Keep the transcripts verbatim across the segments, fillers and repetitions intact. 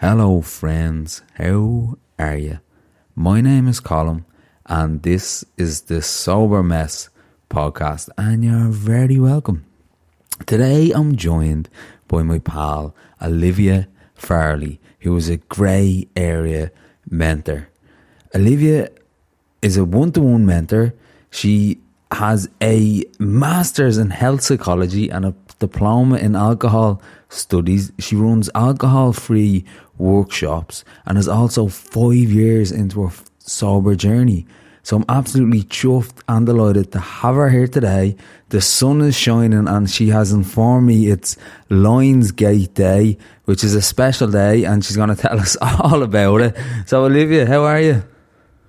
Hello friends, how are you? My name is Colm and this is the Sober Mess podcast and you're very welcome. Today I'm joined by my pal Olivia Farrelly, who is a grey area mentor. Olivia is a one-to-one mentor. She has a master's in health psychology and a diploma in alcohol studies. She runs alcohol-free workshops and is also five years into her sober journey. So I'm absolutely chuffed and delighted to have her here today. The sun is shining and she has informed me it's Lionsgate Day, which is a special day, and she's going to tell us all about it. So Olivia, how are you?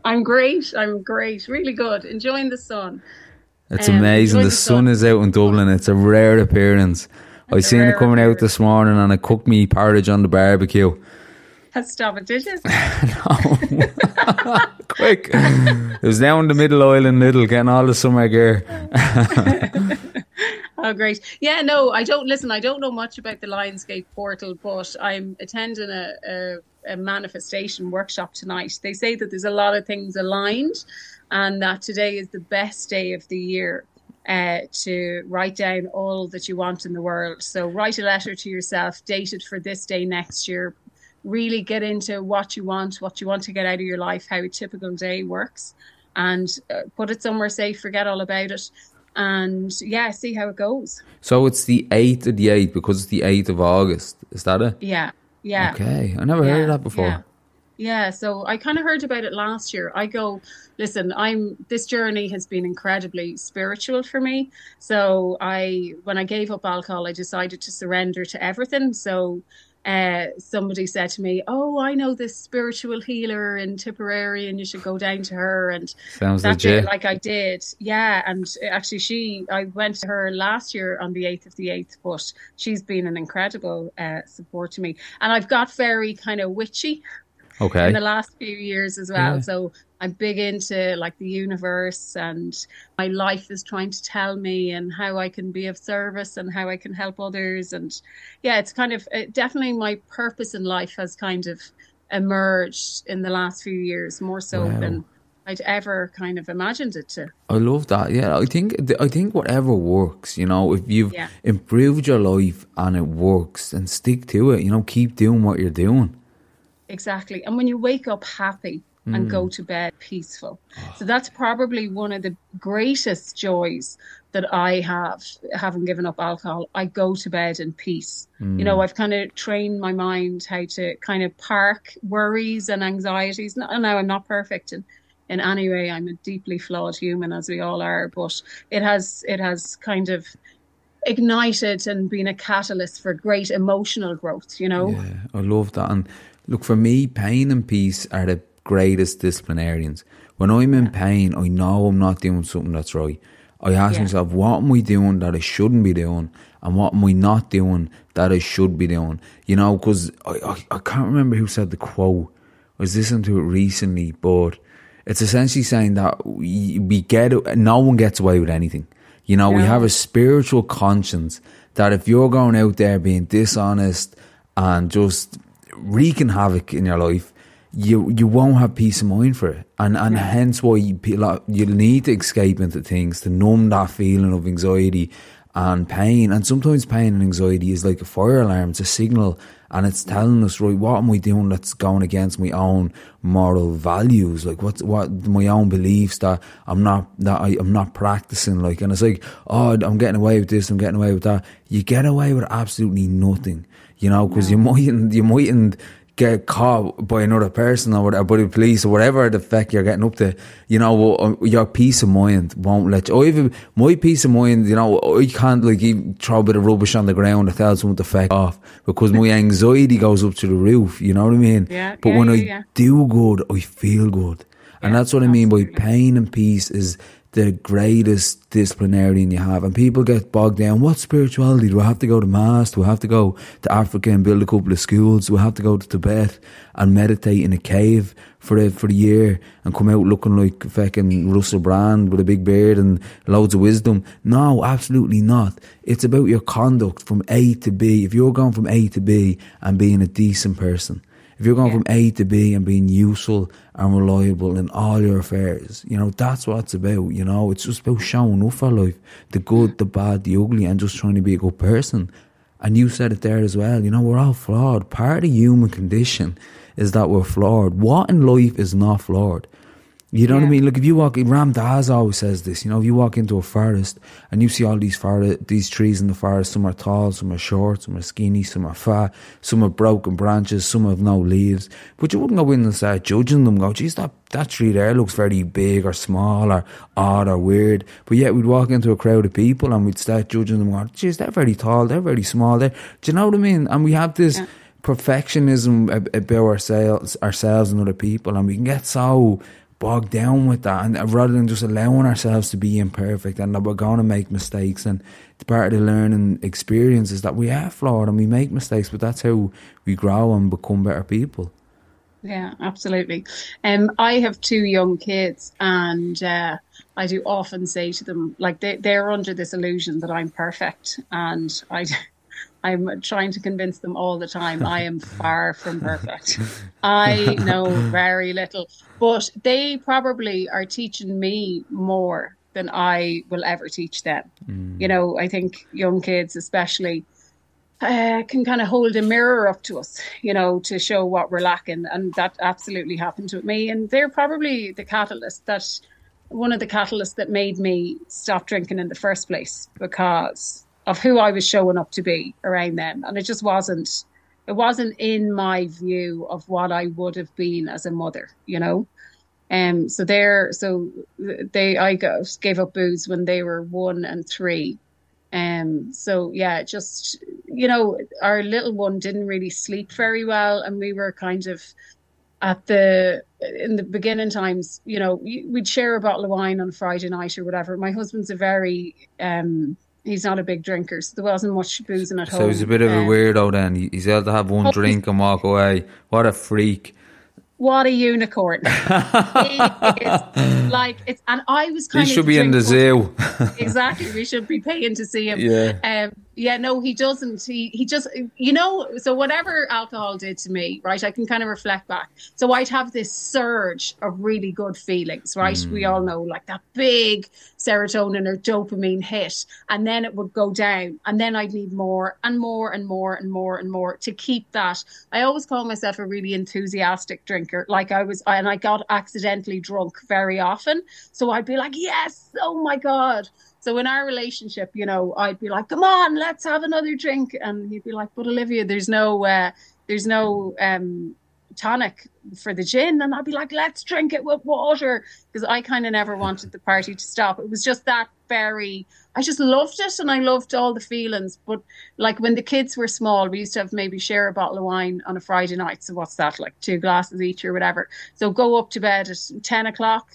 I'm great. I'm great. Really good. Enjoying the sun. It's um, amazing. The, the sun, sun is out in Dublin. It's a rare appearance. It's I seen it coming appearance. out this morning and I cooked me porridge on the barbecue. Stop it, did you? No. Quick. It was down the middle aisle in Lidl getting all the summer gear. Oh, great. Yeah, no, I don't, listen, I don't know much about the Lionsgate portal, but I'm attending a, a, a manifestation workshop tonight. They say that there's a lot of things aligned and that today is the best day of the year uh, to write down all that you want in the world. So write a letter to yourself, dated for this day next year. Really get into what you want, what you want to get out of your life, how a typical day works, and uh, put it somewhere safe, forget all about it. And yeah, see how it goes. So it's the eighth of the eighth because it's the eighth of August. Is that it? Yeah. Yeah. Okay. I never yeah, heard of that before. Yeah. yeah so I kind of heard about it last year. I go, listen, I'm this journey has been incredibly spiritual for me. So I, when I gave up alcohol, I decided to surrender to everything. So Uh, somebody said to me, oh, I know this spiritual healer in Tipperary and you should go down to her. And sounds that legit. Day, like I did. Yeah. And actually she, I went to her last year on the eighth of the eighth, but she's been an incredible uh, support to me. And I've got very kind of witchy okay. in the last few years as well. Yeah. So I'm big into like the universe and my life is trying to tell me and how I can be of service and how I can help others. And yeah, it's kind of it, definitely my purpose in life has kind of emerged in the last few years more so wow. than I'd ever kind of imagined it to. I love that. Yeah, I think I think whatever works, you know, if you've yeah. improved your life and it works, then stick to it, you know, keep doing what you're doing. Exactly. And when you wake up happy, and go to bed peaceful. Oh. So that's probably one of the greatest joys that I have, having given up alcohol. I go to bed in peace. Mm. You know, I've kind of trained my mind how to kind of park worries and anxieties. No, no, I'm not perfect in, in any way. I'm a deeply flawed human, as we all are. But it has it has kind of ignited and been a catalyst for great emotional growth, you know. Yeah, I love that. And look, for me, pain and peace are the greatest disciplinarians. When I'm in pain, I know I'm not doing something that's right. I ask yeah. myself, what am I doing that I shouldn't be doing, and what am I not doing that I should be doing? You know, because I, I I can't remember who said the quote. I was listening to it recently, but it's essentially saying that we, we get no one gets away with anything. You know, yeah. we have a spiritual conscience that if you're going out there being dishonest and just wreaking havoc in your life, you you won't have peace of mind for it, and and yeah. hence why you, you need to escape into things to numb that feeling of anxiety and pain. And sometimes pain and anxiety is like a fire alarm. It's a signal and it's telling us, right, what am I doing that's going against my own moral values? Like what's what my own beliefs that I'm not that I, I'm not practicing, like. And it's like, oh, I'm getting away with this, I'm getting away with that. You get away with absolutely nothing, you know, because yeah. you mightn't you mightn't get caught by another person or whatever, by the police or whatever the fuck you're getting up to, you know. Your peace of mind won't let you. I even, my peace of mind, you know, I can't like even throw a bit of rubbish on the ground and tell someone to fuck off because my anxiety goes up to the roof, you know what I mean? Yeah, but yeah, when yeah, I yeah. do good, I feel good. Yeah, and that's what absolutely. I mean by pain and peace is the greatest disciplinarian you have. And people get bogged down. What spirituality? Do I have to go to mass? Do I have to go to Africa and build a couple of schools? Do I have to go to Tibet and meditate in a cave for a, for a year and come out looking like fucking Russell Brand with a big beard and loads of wisdom? No, absolutely not. It's about your conduct from A to B. If you're going from A to B and being a decent person, If you're going yeah. from A to B and being useful and reliable in all your affairs, you know, that's what it's about, you know. It's just about showing up for life, the good, the bad, the ugly, and just trying to be a good person. And you said it there as well, you know, we're all flawed. Part of the human condition is that we're flawed. What in life is not flawed? You know yeah. what I mean? Look, if you walk, Ram Dass always says this, you know, if you walk into a forest and you see all these forest, these trees in the forest, some are tall, some are short, some are skinny, some are fat, some have broken branches, some have no leaves. But you wouldn't go in and start judging them, go, geez, that, that tree there looks very big or small or odd or weird. But yet we'd walk into a crowd of people and we'd start judging them, go, geez, they're very tall, they're very small. They're, do you know what I mean? And we have this... Yeah. perfectionism about ourselves ourselves and other people, and we can get so bogged down with that, and rather than just allowing ourselves to be imperfect and that we're going to make mistakes. And the part of the learning experience is that we are flawed and we make mistakes, but that's how we grow and become better people. Yeah, absolutely. um, I have two young kids, and uh, I do often say to them, like, they, they're under this illusion that I'm perfect, and I I'm trying to convince them all the time I am far from perfect. I know very little, but they probably are teaching me more than I will ever teach them. Mm. You know, I think young kids especially uh, can kind of hold a mirror up to us, you know, to show what we're lacking. And that absolutely happened to me. And they're probably the catalyst that, one of the catalysts that made me stop drinking in the first place, because of who I was showing up to be around them. And it just wasn't, it wasn't in my view of what I would have been as a mother, you know. Um, so they're, so they, I gave up booze when they were one and three. Um, so yeah, just, you know, our little one didn't really sleep very well. And we were kind of at the, in the beginning times, you know, we'd share a bottle of wine on Friday night or whatever. My husband's a very, um, he's not a big drinker, so there wasn't much boozing at home. So he's a bit of a weirdo then. He's able to have one oh, drink and walk away. What a freak. What a unicorn. It is like, it's, and I was kind he of... He should be in the zoo. Exactly. We should be paying to see him. Yeah. Um, yeah, no, he doesn't. He, he just, you know, so whatever alcohol did to me, right, I can kind of reflect back. So I'd have this surge of really good feelings, right? Mm. We all know, like, that big serotonin or dopamine hit, and then it would go down, and then I'd need more and more and more and more and more to keep that. I always call myself a really enthusiastic drinker. Like, I was, and I got accidentally drunk very often. So I'd be like, yes, oh my God. So in our relationship, you know, I'd be like, come on, let's have another drink. And he'd be like, but Olivia, there's no uh, there's no um, tonic for the gin. And I'd be like, let's drink it with water, because I kind of never wanted the party to stop. It was just that very, I just loved it, and I loved all the feelings. But like, when the kids were small, we used to have maybe share a bottle of wine on a Friday night. So what's that, like two glasses each or whatever. So go up to bed at ten o'clock.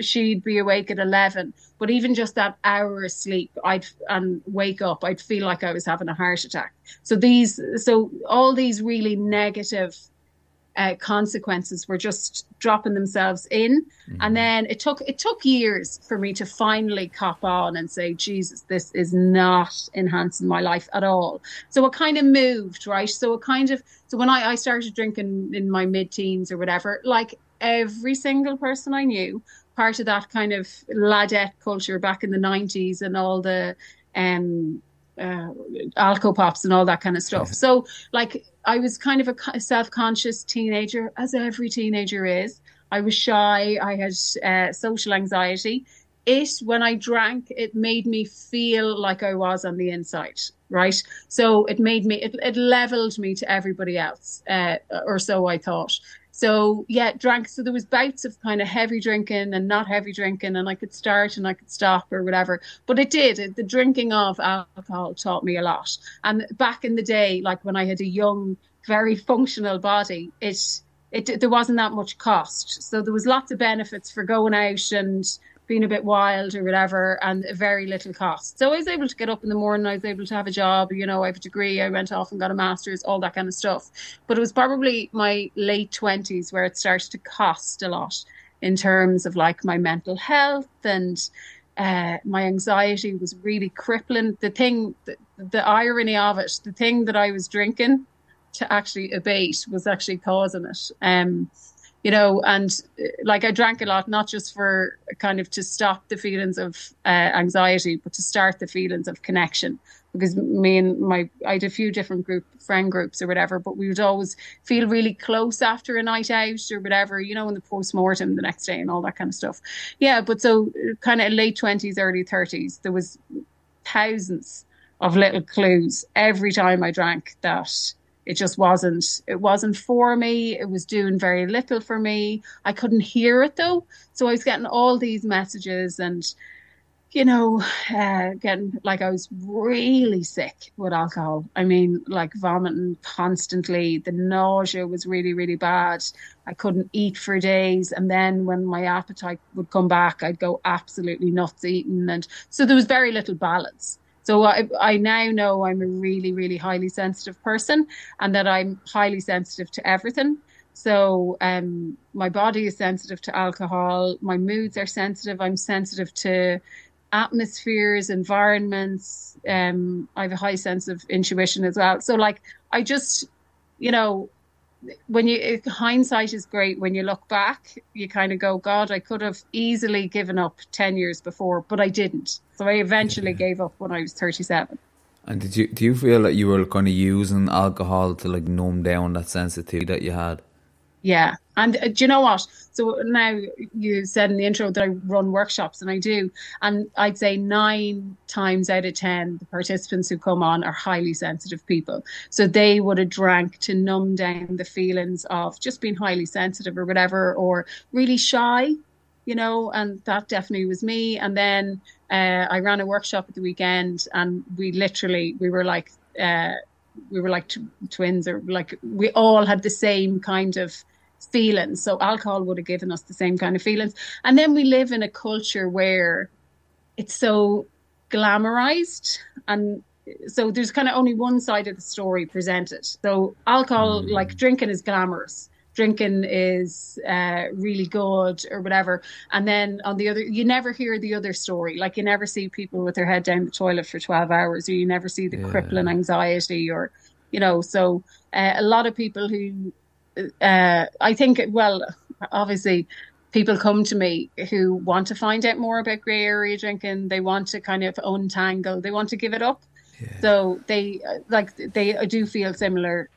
She'd be awake at eleven. But even just that hour of sleep, I'd and wake up, I'd feel like I was having a heart attack. So these, so all these really negative uh, consequences were just dropping themselves in. Mm-hmm. And then it took it took years for me to finally cop on and say, Jesus, this is not enhancing my life at all. So it kind of moved, right? So it kind of, so when I, I started drinking in my mid-teens or whatever, like every single person I knew, part of that kind of ladette culture back in the nineties and all the um, uh, Alco Pops and all that kind of stuff. So like, I was kind of a self-conscious teenager, as every teenager is. I was shy. I had uh, social anxiety. It, when I drank, it made me feel like I was on the inside, right? So it made me, it, it leveled me to everybody else, uh, or so I thought. So, yeah, drank. So there was bouts of kind of heavy drinking and not heavy drinking, and I could start and I could stop or whatever. But it did. It, the drinking of alcohol taught me a lot. And back in the day, like when I had a young, very functional body, it, it there wasn't that much cost. So there was lots of benefits for going out and being a bit wild or whatever, and very little cost. So I was able to get up in the morning. I was able to have a job. You know, I have a degree. I went off and got a master's, all that kind of stuff. But it was probably my late twenties where it started to cost a lot in terms of like my mental health, and uh, my anxiety was really crippling. The thing, the, the irony of it, the thing that I was drinking to actually abate was actually causing it. Um, you know, and like I drank a lot, not just for kind of to stop the feelings of uh, anxiety, but to start the feelings of connection. Because me and my, I had a few different group friend groups or whatever, but we would always feel really close after a night out or whatever, you know, in the post-mortem the next day and all that kind of stuff. Yeah, but so kind of late twenties, early thirties, there was thousands of little clues every time I drank that it just wasn't, it wasn't for me. It was doing very little for me. I couldn't hear it though. So I was getting all these messages and, you know, uh, getting, like, I was really sick with alcohol. I mean, like vomiting constantly. The nausea was really, really bad. I couldn't eat for days. And then when my appetite would come back, I'd go absolutely nuts eating. And so there was very little balance. So I, I now know I'm a really, really highly sensitive person and that I'm highly sensitive to everything. So um, my body is sensitive to alcohol. My moods are sensitive. I'm sensitive to atmospheres, environments. Um, I have a high sense of intuition as well. So like, I just, you know, when you, hindsight is great. When you look back, you kind of go, God, I could have easily given up ten years before, but I didn't. So I eventually yeah. gave up when I was thirty-seven. And did you, do you feel that you were kind of using alcohol to like numb down that sensitivity that you had? Yeah. And uh, do you know what? So now you said in the intro that I run workshops, and I do. And I'd say nine times out of ten, the participants who come on are highly sensitive people. So they would have drank to numb down the feelings of just being highly sensitive or whatever, or really shy, you know, and that definitely was me. And then uh, I ran a workshop at the weekend, and we literally, we were like, uh, we were like t- twins or like, we all had the same kind of feelings. So alcohol would have given us the same kind of feelings. And then we live in a culture where it's so glamorized, and so there's kind of only one side of the story presented. So alcohol, mm. like drinking is glamorous, drinking is uh, really good or whatever. And then on the other, you never hear the other story. Like you never see people with their head down the toilet for twelve hours, or you never see the yeah. crippling anxiety, or, you know, so uh, a lot of people who Uh, I think, well, obviously people come to me who want to find out more about grey area drinking. They want to kind of untangle. They want to give it up. Yeah. So they like they do feel similar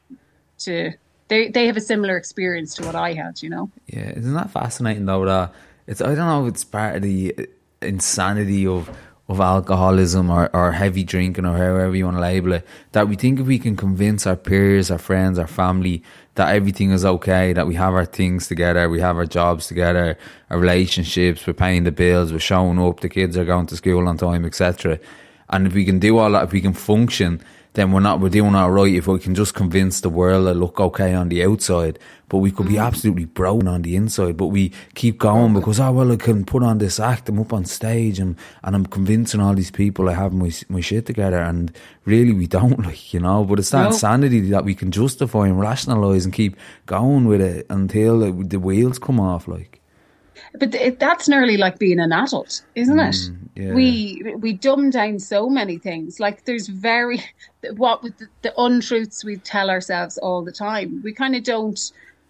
to they they have a similar experience to what I had, you know. Yeah, isn't that fascinating though? That it's I don't know if it's part of the insanity of of alcoholism or, or heavy drinking or however you want to label it, that we think if we can convince our peers, our friends, our family that everything is okay, that we have our things together, we have our jobs together, our relationships, we're paying the bills, we're showing up, the kids are going to school on time, et cetera. And if we can do all that, if we can function, then we're not we're doing all right if we can just convince the world to look okay on the outside. But we could be absolutely broken on the inside. But we keep going because, oh, well, I can put on this act. I'm up on stage and, and I'm convincing all these people I have my my shit together. And really, we don't, like, you know. But it's that no. insanity that we can justify and rationalise and keep going with it until it, the wheels come off, like. But that's nearly like being an adult, isn't it? Mm, yeah. We we dumb down so many things. Like there's very, what with the, the untruths we tell ourselves all the time. We kind of don't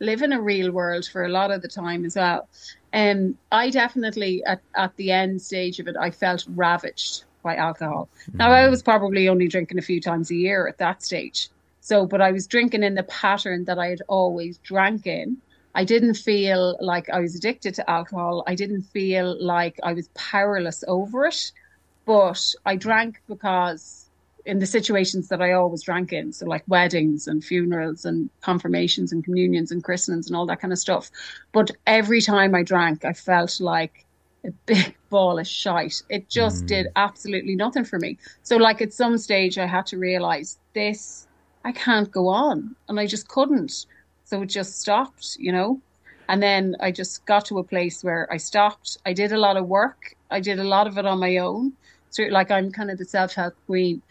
live in a real world for a lot of the time as well. Um, I definitely, at, at the end stage of it, I felt ravaged by alcohol. Mm. Now, I was probably only drinking a few times a year at that stage. So, but I was drinking in the pattern that I had always drank in. I didn't feel like I was addicted to alcohol. I didn't feel like I was powerless over it. But I drank because in the situations that I always drank in, so like weddings and funerals and confirmations and communions and christenings and all that kind of stuff. But every time I drank, I felt like a big ball of shite. It just mm. did absolutely nothing for me. So like at some stage, I had to realize this, I can't go on. And I just couldn't. So it just stopped, you know, and then I just got to a place where I stopped. I did a lot of work. I did a lot of it on my own. So like I'm kind of the self-help queen.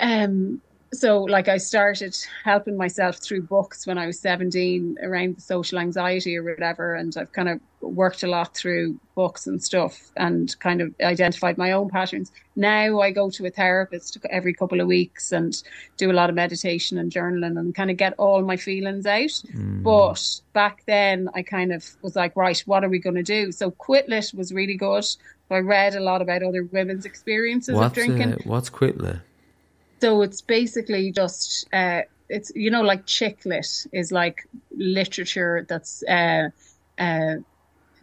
Um, So like I started helping myself through books when I was seventeen around the social anxiety or whatever. And I've kind of worked a lot through books and stuff and kind of identified my own patterns. Now I go to a therapist every couple of weeks and do a lot of meditation and journaling and kind of get all my feelings out. Mm. But back then I kind of was like, right, what are we going to do? So Quitlit was really good. So I read a lot about other women's experiences what's, of drinking. Uh, what's Quitlit? So it's basically just, uh, it's, you know, like chick lit is like literature that's uh, uh,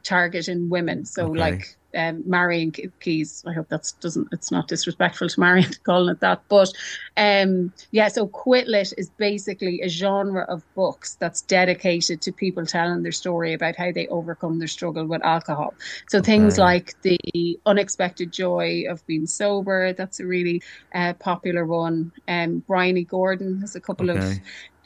targeting women. So okay. like um, Marion Keys, I hope that's doesn't, it's not disrespectful to Marion calling it that. But um, yeah, so Quitlit is basically a genre of books that's dedicated to people telling their story about how they overcome their struggle with alcohol. So okay. things like The Unexpected Joy of Being Sober, that's a really uh, popular one. Um, Bryony Gordon has a couple okay. of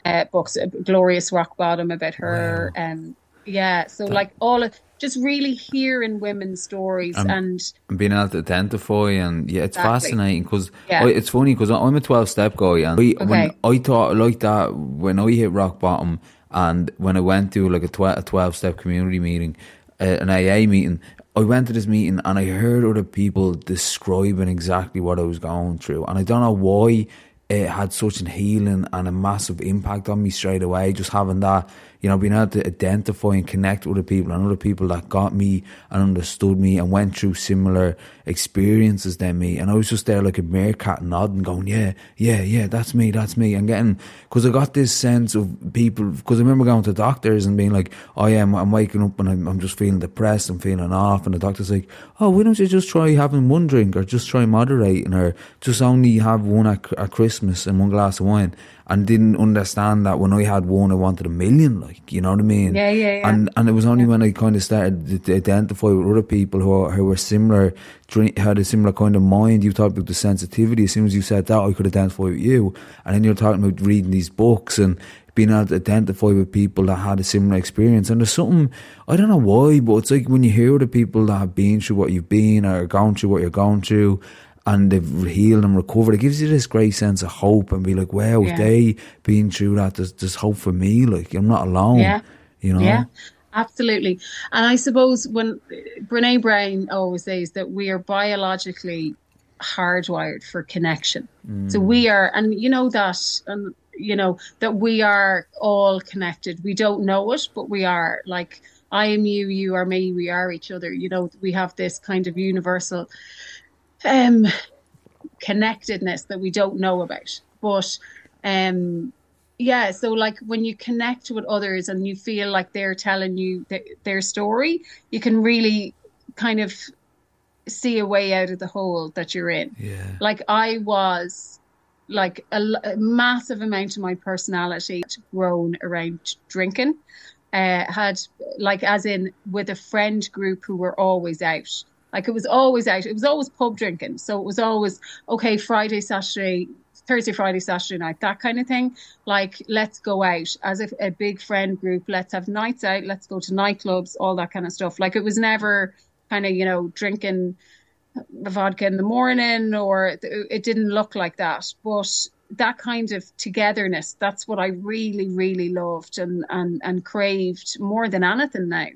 uh, books, uh, Glorious Rock Bottom about her. Wow. Um, yeah, so that- like all of... Just really hearing women's stories and, and, and being able to identify. And yeah, it's exactly. fascinating because yeah. it's funny because I'm a twelve-step guy. And I, okay. when I thought like that, when I hit rock bottom and when I went to like a twelve-step community meeting, uh, an A A meeting, I went to this meeting and I heard other people describing exactly what I was going through. And I don't know why it had such a healing and a massive impact on me straight away, just having that, you know, being able to identify and connect with other people and other people that got me and understood me and went through similar experiences than me. And I was just there like a meerkat nodding, going, yeah, yeah, yeah, that's me, that's me. And getting, because I got this sense of people, because I remember going to doctors and being like, oh yeah, I'm, I'm waking up and I'm, I'm just feeling depressed, I'm feeling off. And the doctor's like, oh, why don't you just try having one drink or just try moderating or just only have one at, at Christmas and one glass of wine. And didn't understand that when I had one, I wanted a million, like, you know what I mean? Yeah, yeah, yeah. And, and it was only yeah. when I kind of started to identify with other people who, who were similar, had a similar kind of mind. You talked about the sensitivity. As soon as you said that, I could identify with you. And then you're talking about reading these books and being able to identify with people that had a similar experience. And there's something, I don't know why, but it's like when you hear the people that have been through what you've been or gone through what you're going through, and they've healed and recovered, it gives you this great sense of hope and be like, wow, yeah. they been through that, there's, there's hope for me, like, I'm not alone, yeah. you know? Yeah, absolutely. And I suppose when Brené Brown always says that we are biologically hardwired for connection. Mm. So we are, and you know that, and you know, that we are all connected. We don't know it, but we are, like, I am you, you are me, we are each other. You know, we have this kind of universal um connectedness that we don't know about, but um yeah so like when you connect with others and you feel like they're telling you th- their story, you can really kind of see a way out of the hole that you're in. Yeah. Like I was like a, a massive amount of my personality grown around drinking, uh had like as in with a friend group who were always out. Like it was always out. It was always pub drinking. So it was always, okay, Friday, Saturday, Thursday, Friday, Saturday night, that kind of thing. Like, let's go out as if a big friend group. Let's have nights out. Let's go to nightclubs, all that kind of stuff. Like it was never kind of, you know, drinking vodka in the morning, or it didn't look like that. But that kind of togetherness, that's what I really, really loved and, and, and craved more than anything now,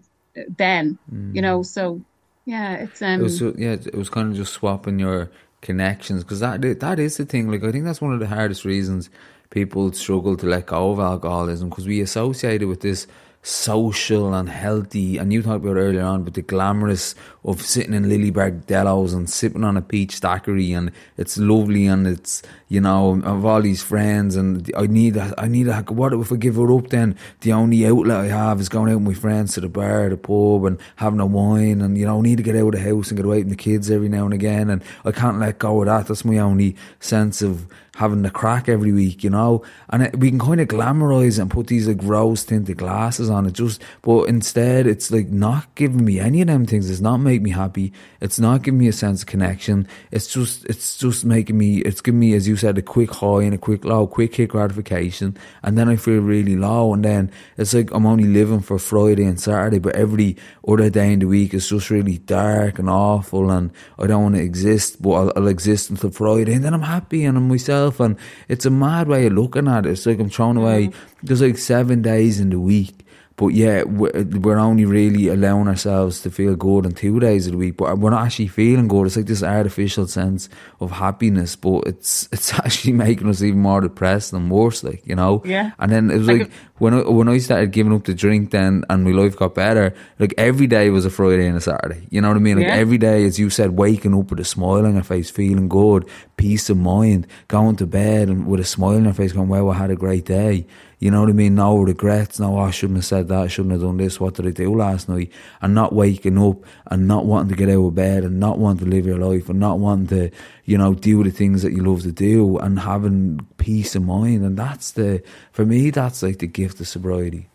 then, mm. you know, so... Yeah, it's um. It was, yeah, it was kind of just swapping your connections, because that that is the thing. Like I think that's one of the hardest reasons people struggle to let go of alcoholism, because we associate it with this social and healthy. And you talked about earlier on, but the glamorous of sitting in Lilyberg Delos and sipping on a peach daiquiri, and it's lovely, and it's, you know, I have all these friends, and I need a, I need a, what if I give her up then? The only outlet I have is going out with my friends to the bar, the pub, and having a wine, and you know, I need to get out of the house and get away from the kids every now and again, and I can't let go of that. That's my only sense of having the crack every week, you know, and it, we can kind of glamorize and put these like rose tinted glasses on it, just, but instead it's like not giving me any of them things. It's not making me happy. It's not giving me a sense of connection. It's just, it's just making me, it's giving me, as you said, a quick high and a quick low, quick hit gratification, and then I feel really low, and then it's like I'm only living for Friday and Saturday, but every other day in the week is just really dark and awful, and I don't want to exist, but I'll, I'll exist until Friday, and then I'm happy and I'm myself. yourself. And it's a mad way of looking at it. It's like I'm throwing away, there's like seven days in the week. But yeah, we're only really allowing ourselves to feel good on two days of the week. But we're not actually feeling good. It's like this artificial sense of happiness, but it's it's actually making us even more depressed and worse, like, you know? Yeah. And then it was like, I could... when, I, when I started giving up the drink then and my life got better, like every day was a Friday and a Saturday. You know what I mean? Like yeah. every day, as you said, waking up with a smile on your face, feeling good, peace of mind, going to bed and with a smile on your face going, wow, I had a great day. You know what I mean? No regrets. No, I shouldn't have said that. I shouldn't have done this. What did I do last night? And not waking up and not wanting to get out of bed and not wanting to live your life and not wanting to, you know, do the things that you love to do and having peace of mind. And that's the, for me, that's like the gift of sobriety.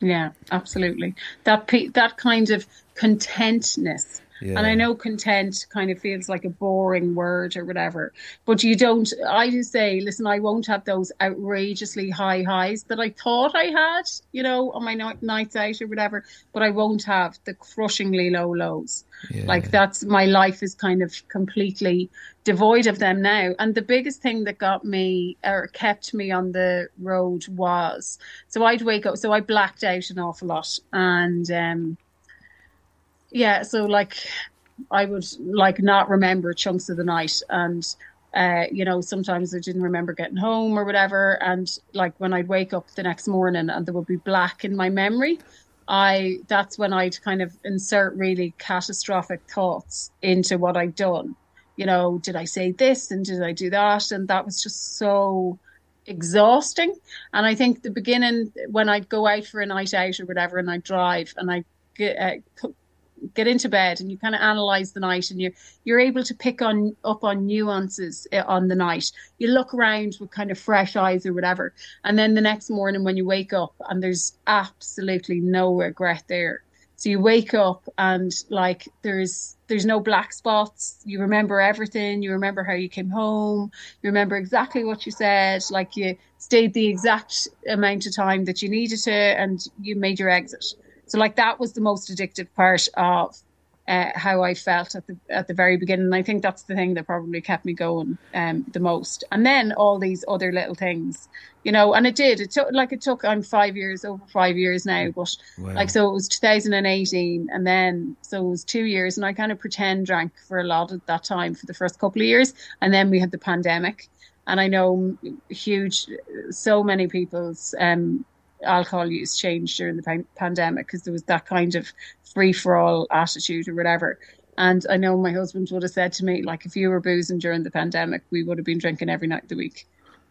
Yeah, absolutely. That pe- that kind of contentness. Yeah. And I know content kind of feels like a boring word or whatever, but you don't, I just say, listen, I won't have those outrageously high highs that I thought I had, you know, on my night, nights out or whatever, but I won't have the crushingly low lows. Yeah. Like that's, my life is kind of completely devoid of them now. And the biggest thing that got me or kept me on the road was, so I'd wake up, so I blacked out an awful lot and, um, yeah, so like I would like not remember chunks of the night and, uh, you know, sometimes I didn't remember getting home or whatever. And like when I'd wake up the next morning and there would be black in my memory, I that's when I'd kind of insert really catastrophic thoughts into what I'd done. You know, did I say this and did I do that? And that was just so exhausting. And I think the beginning when I'd go out for a night out or whatever and I'd drive and I'd get, uh, put, get into bed and you kind of analyze the night and you're, you're able to pick on up on nuances on the night. You look around with kind of fresh eyes or whatever. And then the next morning when you wake up and there's absolutely no regret there. So you wake up and like there's there's no black spots. You remember everything. You remember how you came home. You remember exactly what you said. Like you stayed the exact amount of time that you needed to and you made your exit. So like that was the most addictive part of uh, how I felt at the at the very beginning. And I think that's the thing that probably kept me going um, the most. And then all these other little things, you know, and it did. It took like it took I'm five years, over five years now. But wow. like so it was two thousand eighteen and then so it was two years. And I kind of pretend drank for a lot at that time for the first couple of years. And then we had the pandemic. And I know huge so many people's um alcohol use changed during the pan- pandemic because there was that kind of free-for-all attitude or whatever. And I know my husband would have said to me, like, if you were boozing during the pandemic, we would have been drinking every night of the week.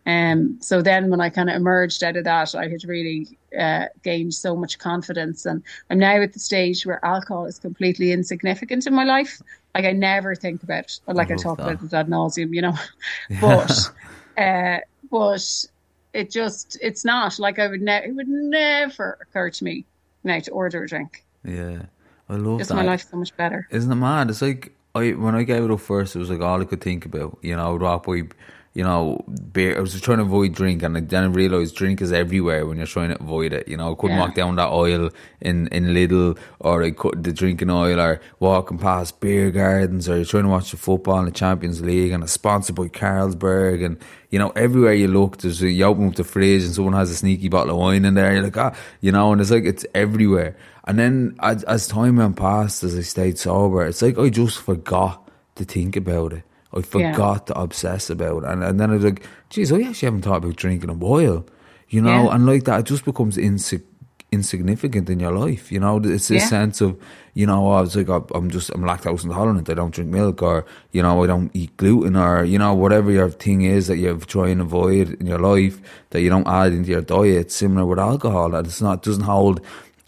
Um, so then when I kind of emerged out of that, I had really uh, gained so much confidence. And I'm now at the stage where alcohol is completely insignificant in my life. Like, I never think about it. Like, I, I talk that. about it ad nauseum, you know. Yeah. But, uh, but... It just, it's not like I would never, it would never occur to me now to order a drink. Yeah. I love just that. Just my life's so much better. Isn't it mad? It's like, I when I gave it up first, it was like all I could think about, you know, rock by, you know, beer. I was just trying to avoid drink and then I realised drink is everywhere when you're trying to avoid it, you know. I couldn't yeah. walk down that aisle in, in Lidl or I cut the drinking aisle or walking past beer gardens or you're trying to watch the football in the Champions League and it's sponsored by Carlsberg and, you know, everywhere you look, there's, you open up the fridge and someone has a sneaky bottle of wine in there. You're like, ah, you know, and it's like, it's everywhere. And then as, as time went past, as I stayed sober, it's like I just forgot to think about it. I forgot yeah. to obsess about it. And, and then I was like, geez, I actually haven't thought about drinking in a while, you know, yeah. and like that, it just becomes insig- insignificant in your life, you know. It's this yeah. sense of, you know, I was like, I'm just, I'm lactose intolerant, I don't drink milk, or, you know, I don't eat gluten, or, you know, whatever your thing is that you try and avoid in your life that you don't add into your diet. It's similar with alcohol, that it's not, it doesn't hold,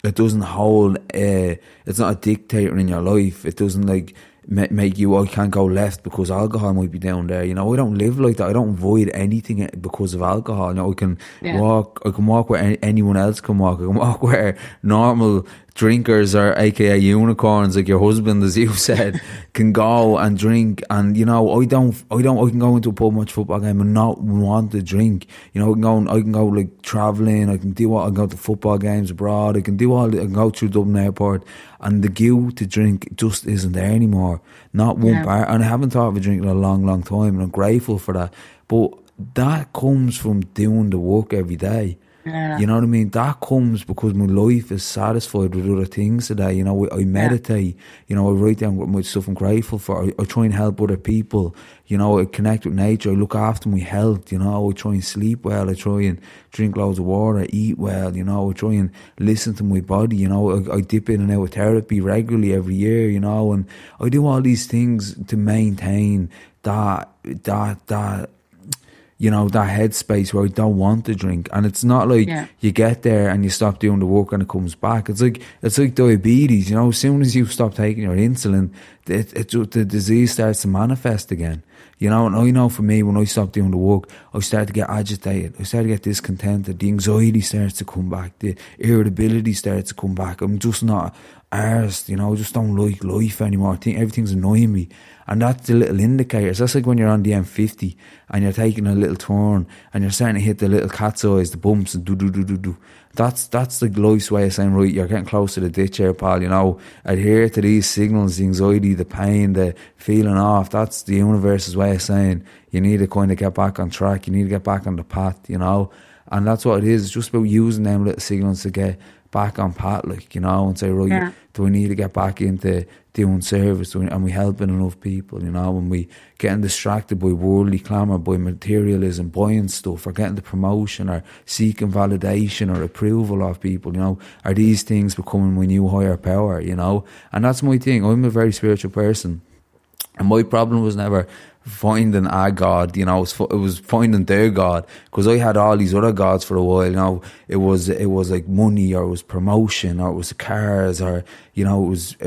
it doesn't hold, uh, it's not a dictator in your life, it doesn't like, make you, I can't go left because alcohol might be down there, you know. I don't live like that. I don't avoid anything because of alcohol. You know, I can yeah. walk, I can walk where any, anyone else can walk. I can walk where normal drinkers or aka unicorns like your husband, as you said, can go and drink. And, you know, I don't, I don't, I can go into a pub match football game and not want to drink. You know, I can go, and, I can go like traveling. I can do what I can go to football games abroad. I can do all. I can go through Dublin airport, and the guilt to drink just isn't there anymore. Not one yeah. bar, and I haven't thought of a drink in a long, long time, and I'm grateful for that. But that comes from doing the work every day. Yeah. You know what I mean? That comes because my life is satisfied with other things today. You know, I, I meditate. Yeah. You know, I write down what my stuff I'm grateful for. I, I try and help other people. You know, I connect with nature. I look after my health. You know, I try and sleep well. I try and drink loads of water. Eat well. You know, I try and listen to my body. You know, I, I dip in and out of therapy regularly every year. You know, and I do all these things to maintain that that that. you know, that headspace where I don't want to drink. And it's not like yeah. you get there and you stop doing the work and it comes back. It's like it's like diabetes, you know, as soon as you stop taking your insulin, it, it, the disease starts to manifest again. You know, and I know for me, when I stopped doing the work, I started to get agitated. I started to get discontented. The anxiety starts to come back. The irritability starts to come back. I'm just not arsed, you know, I just don't like life anymore. I think everything's annoying me. And that's the little indicators. That's like when you're on the M fifty and you're taking a little turn and you're starting to hit the little cat's eyes, the bumps, and do do do do do. That's that's the life's way of saying, right, you're getting close to the ditch here, pal. You know, adhere to these signals, the anxiety, the pain, the feeling off. That's the universe's way of saying you need to kind of get back on track. You need to get back on the path, you know. And that's what it is. It's just about using them little signals to get back on path, like, you know, and say, right, yeah. do we need to get back into doing service? Do we, and we helping enough people, you know, when we getting distracted by worldly clamour, by materialism, buying stuff, or getting the promotion, or seeking validation or approval of people, you know, are these things becoming my new higher power, you know? And that's my thing. I'm a very spiritual person. And my problem was never finding our God, you know, it was, it was finding their God, because I had all these other gods for a while, you know, it was, it was like money, or it was promotion, or it was cars, or, you know, it was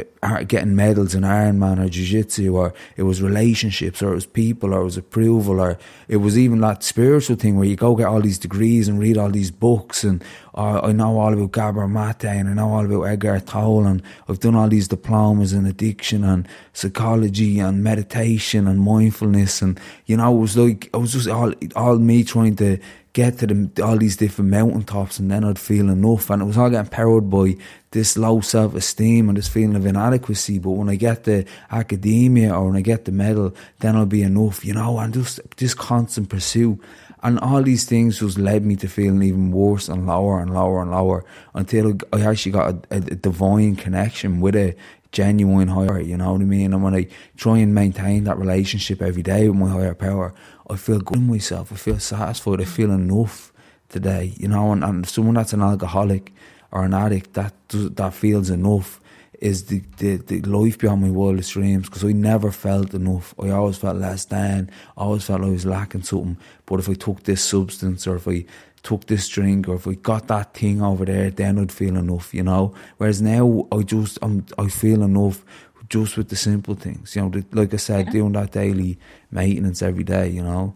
getting medals in Ironman or Jiu-Jitsu, or it was relationships, or it was people, or it was approval, or it was even that spiritual thing where you go get all these degrees and read all these books, and uh, I know all about Gabor Maté, and I know all about Edgar Tolle, and I've done all these diplomas in addiction and psychology and meditation and mindfulness. And, you know, it was like, it was just all, all me trying to get to the, all these different mountaintops, and then I'd feel enough. And it was all getting powered by this low self-esteem and this feeling of inadequacy. But when I get the academia, or when I get the medal, then I'll be enough, you know, and just this constant pursuit. And all these things just led me to feeling even worse and lower and lower and lower, until I actually got a, a divine connection with it. Genuine higher, you know what I mean? And when I try and maintain that relationship every day with my higher power, I feel good in myself, I feel satisfied, I feel enough today, you know. And, and someone that's an alcoholic or an addict that does, that feels enough is the, the, the life beyond my wildest dreams, because I never felt enough. I always felt less than, I always felt I was lacking something. But if I took this substance, or if I took this drink, or if I got that thing over there, then I'd feel enough, you know. Whereas now I just I'm, I feel enough just with the simple things, you know, the, like I said, yeah. doing that daily maintenance every day, you know.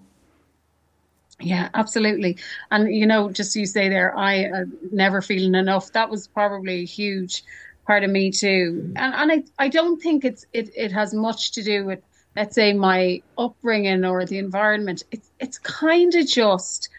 Yeah, absolutely. And, you know, just you say there, I uh, never feeling enough, that was probably a huge part of me too. And and I, I don't think it's it, it has much to do with, let's say, my upbringing or the environment. It's it's kind of just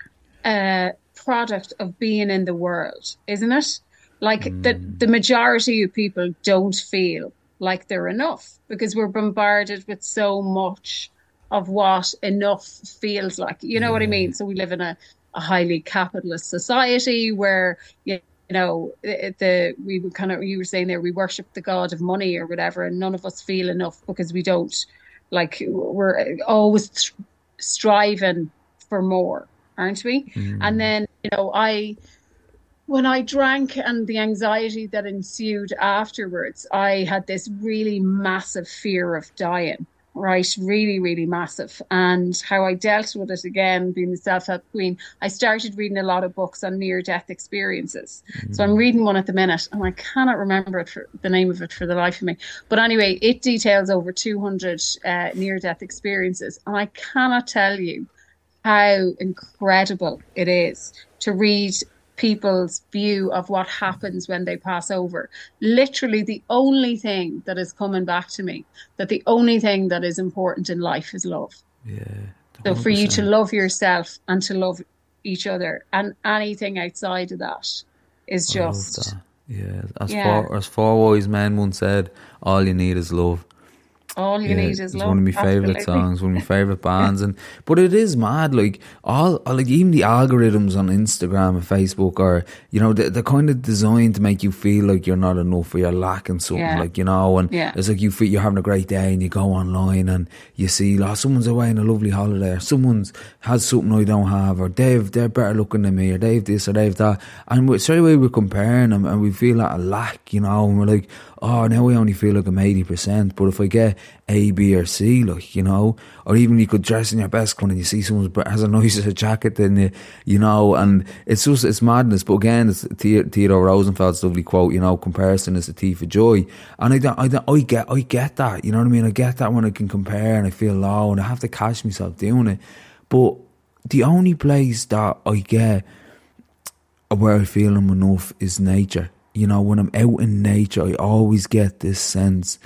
a product of being in the world, isn't it? Like mm. the, the majority of people don't feel like they're enough, because we're bombarded with so much of what enough feels like. You know mm. what I mean? So we live in a, a highly capitalist society where, you know, You know, the we were kind of you were saying there we worship the god of money or whatever, and none of us feel enough because we don't, like, we're always th- striving for more, aren't we? Mm. And then, you know, I when I drank and the anxiety that ensued afterwards, I had this really massive fear of dying, right? Really, really massive. And how I dealt with it, again, being the self-help queen, I started reading a lot of books on near-death experiences. Mm-hmm. So I'm reading one at the minute, and I cannot remember it for, the name of it for the life of me. But anyway, it details over two hundred uh, near-death experiences. And I cannot tell you how incredible it is to read people's view of what happens when they pass over. Literally the only thing that is coming back to me, that the only thing that is important in life is love. Yeah. one hundred percent. So for you to love yourself and to love each other, and anything outside of that is just... I love that. Yeah. As, yeah. Four, as four wise men once said, all you need is love. All you yeah, need is love. It's one of my favourite songs, one of my favourite bands. and But it is mad, like, all, like even the algorithms on Instagram and Facebook are, you know, they're, they're kind of designed to make you feel like you're not enough or you're lacking something, yeah. like, you know, and yeah. it's like you feel you're having a great day and you go online and you see, oh, someone's away on a lovely holiday or someone's has something I don't have or they've, they're better looking than me or they've this or they've that. And we, straight away we're comparing them and we feel like a lack, you know, and we're like, oh, now I only feel like I'm eighty percent, but if I get A, B or C, like, you know, or even you could dress in your best clothes and you see someone has a nicer jacket than you, you know, and it's just, it's madness. But again, it's the- Theodore Rosenfeld's lovely quote, you know, comparison is the thief of joy. And I, don't, I, don't, I, get, I get that, you know what I mean? I get that when I can compare and I feel low and I have to catch myself doing it. But the only place that I get where I feel I'm enough is nature. You know, when I'm out in nature, I always get this sense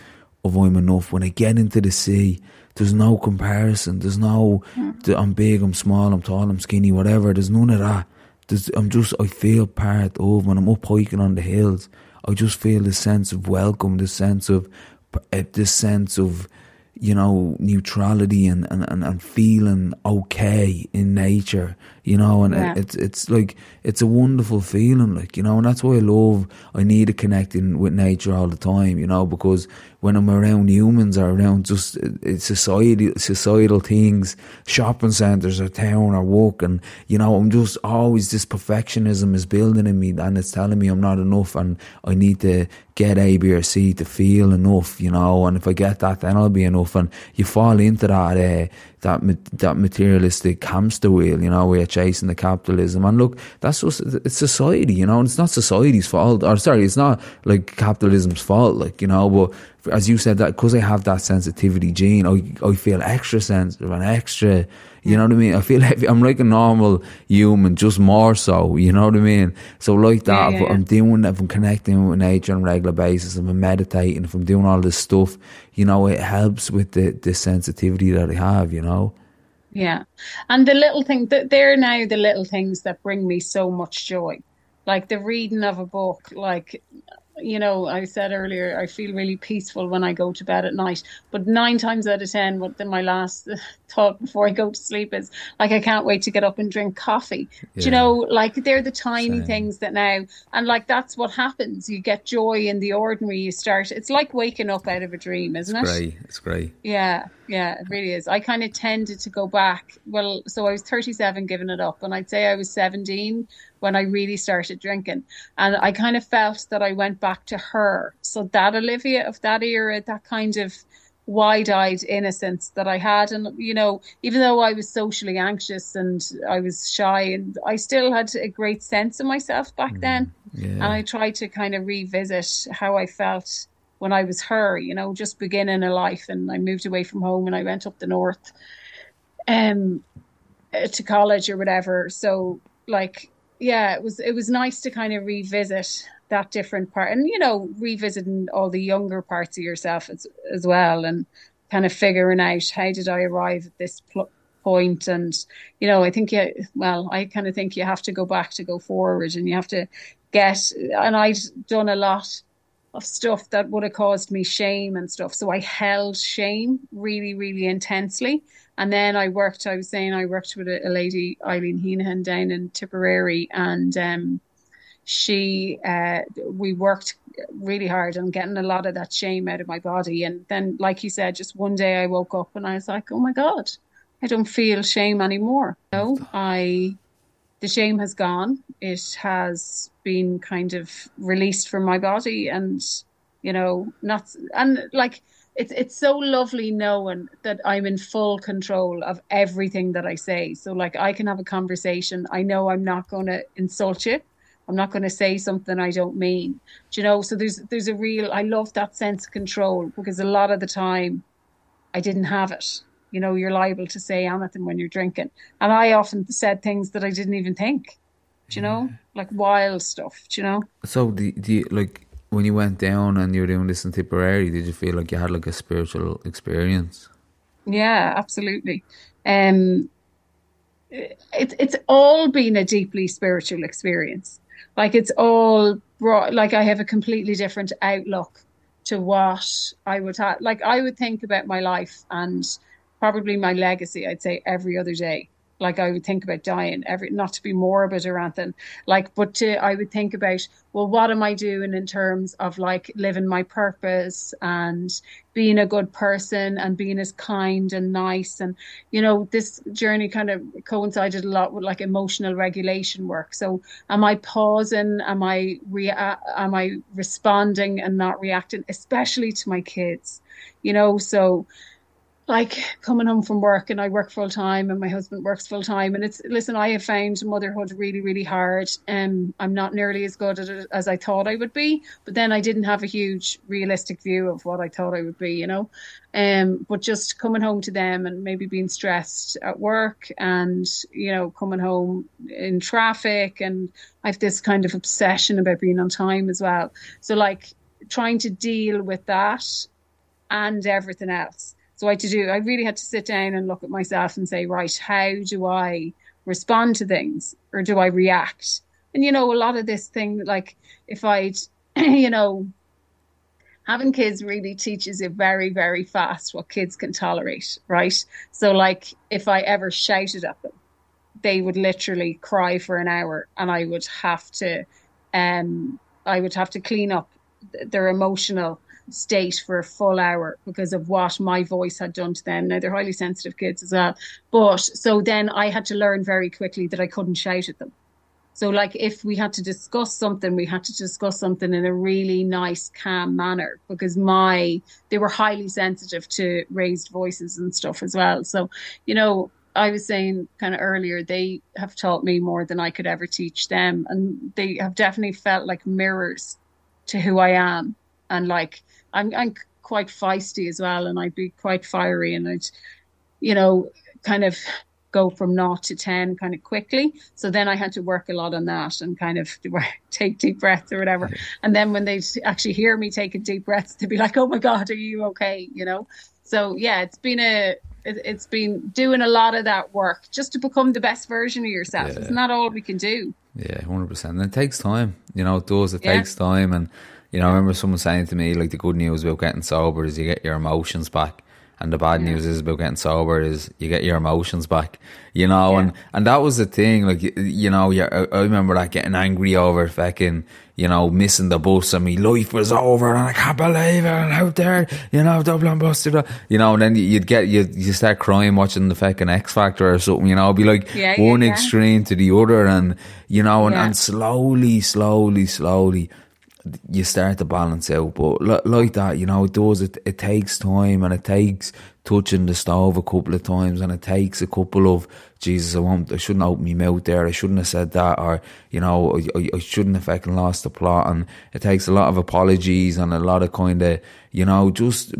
of I'm enough. When I get into the sea, there's no comparison. There's no, mm. I'm big, I'm small, I'm tall, I'm skinny, whatever. There's none of that. There's, I'm just, I feel part of, when I'm up hiking on the hills, I just feel this sense of welcome, this sense of, uh, this sense of, you know, neutrality and, and, and, and feeling okay in nature, you know, and yeah. it, it's it's like, it's a wonderful feeling, like, you know, and that's why I love, I need a connecting with nature all the time, you know, because when I'm around humans or around just society, societal things, shopping centres or town or walking, you know, I'm just always, this perfectionism is building in me and it's telling me I'm not enough and I need to get A, B or C to feel enough, you know, and if I get that then I'll be enough. And you fall into that uh, that ma- that materialistic hamster wheel, you know, where you're chasing the capitalism. And look, that's just, it's society, you know, and it's not society's fault, or sorry, it's not like capitalism's fault, like, you know, but as you said, that because I have that sensitivity gene, I, I feel extra sensitive and extra, you know what I mean? I feel heavy. I'm like a normal human, just more so, you know what I mean? So like that, yeah, yeah, I'm doing, if I'm connecting with nature on a regular basis, if I'm meditating, if I'm doing all this stuff, you know, it helps with the, the sensitivity that I have, you know? Yeah. And the little thing, that they're now the little things that bring me so much joy. Like the reading of a book, like... You know, I said earlier, I feel really peaceful when I go to bed at night. But nine times out of ten, what the, my last thought before I go to sleep is, like, I can't wait to get up and drink coffee. Yeah. Do you know, like, they're the tiny Same. things that now, and like, that's what happens. You get joy in the ordinary. You start, it's like waking up out of a dream, isn't it's it? Great. It's great. Yeah, yeah, it really is. I kind of tended to go back. Well, so I was thirty-seven giving it up, and I'd say I was seventeen when I really started drinking, and I kind of felt that I went back to her. So that Olivia of that era, that kind of wide-eyed innocence that I had. And, you know, even though I was socially anxious and I was shy, and I still had a great sense of myself back then. Yeah. And I tried to kind of revisit how I felt when I was her, you know, just beginning a life. And I moved away from home and I went up the north um, to college or whatever. So like, yeah, it was it was nice to kind of revisit that different part, and, you know, revisiting all the younger parts of yourself as, as well, and kind of figuring out, how did I arrive at this pl- point? And, you know, I think, you, well, I kind of think you have to go back to go forward, and you have to get, and I'd done a lot of stuff that would have caused me shame and stuff. So I held shame really, really intensely. And then I worked, I was saying, I worked with a, a lady, Eileen Henehan, down in Tipperary. And um, she, uh, we worked really hard on getting a lot of that shame out of my body. And then, like you said, just one day I woke up and I was like, oh my God, I don't feel shame anymore. So I, the shame has gone. It has been kind of released from my body. And, you know, not, and like, It's it's so lovely knowing that I'm in full control of everything that I say. So like, I can have a conversation. I know I'm not going to insult you. I'm not going to say something I don't mean. Do you know? So there's there's a real, I love that sense of control, because a lot of the time I didn't have it. You know, you're liable to say anything when you're drinking. And I often said things that I didn't even think. Do you know? Like wild stuff, do you know? So the, the like... When you went down and you were doing this in Tipperary, did you feel like you had like a spiritual experience? Yeah, absolutely. Um, it's it's all been a deeply spiritual experience. Like it's all brought, like I have a completely different outlook to what I would have. Like, I would think about my life and probably my legacy, I'd say, every other day. Like, I would think about dying, every, not to be morbid or anything, like, but to, I would think about, well, what am I doing in terms of, like, living my purpose and being a good person and being as kind and nice. And, you know, this journey kind of coincided a lot with, like, emotional regulation work. So am I pausing? Am I re- am I responding and not reacting, especially to my kids, you know? So, like, coming home from work, and I work full time and my husband works full time, and it's, listen, I have found motherhood really, really hard. Um, I'm not nearly as good at it as I thought I would be, but then I didn't have a huge realistic view of what I thought I would be, you know. Um, but just coming home to them and maybe being stressed at work and, you know, coming home in traffic, and I have this kind of obsession about being on time as well. So, like, trying to deal with that and everything else. So I had to do, I really had to sit down and look at myself and say, right, how do I respond to things, or do I react? And, you know, a lot of this thing, like, if I'd, you know, having kids really teaches you very, very fast what kids can tolerate, right? So, like, if I ever shouted at them, they would literally cry for an hour, and I would have to, um, I would have to clean up their emotional state for a full hour because of what my voice had done to them. Now, they're highly sensitive kids as well, but so then I had to learn very quickly that I couldn't shout at them. So, like, if we had to discuss something, we had to discuss something in a really nice, calm manner, because my they were highly sensitive to raised voices and stuff as well. So, you know, I was saying kind of earlier, they have taught me more than I could ever teach them, and they have definitely felt like mirrors to who I am. And, like, I'm, I'm quite feisty as well, and I'd be quite fiery, and I'd, you know, kind of go from naught to ten kind of quickly. So then I had to work a lot on that and kind of take deep breaths or whatever. And then when they actually hear me taking deep breaths, they'd be like, oh my God, are you okay? You know? So yeah, it's been a, it, it's been doing a lot of that work just to become the best version of yourself. Yeah. It's not all we can do. Yeah, one hundred percent. And it takes time, you know, it does, it yeah. takes time. And, you know, I remember someone saying to me, like, the good news about getting sober is you get your emotions back, and the bad yeah. news is about getting sober is you get your emotions back, you know, yeah. and, and that was the thing, like, you, you know, yeah, I, I remember, like, getting angry over fucking, you know, missing the bus, and my life was over, and I can't believe it, and out there, you know, Dublin bus, you know, and then you'd get, you'd, you start crying watching the fucking X Factor or something, you know, it'd be like yeah, one yeah, extreme yeah. to the other, and, you know, and, yeah. and slowly, slowly, slowly, you start to balance out. But like that, you know, it does, it, it takes time, and it takes touching the stove a couple of times, and it takes a couple of, Jesus, I won't, I shouldn't open my mouth there, I shouldn't have said that, or, you know, I, I shouldn't have fucking lost the plot. And it takes a lot of apologies and a lot of kind of, you know, just,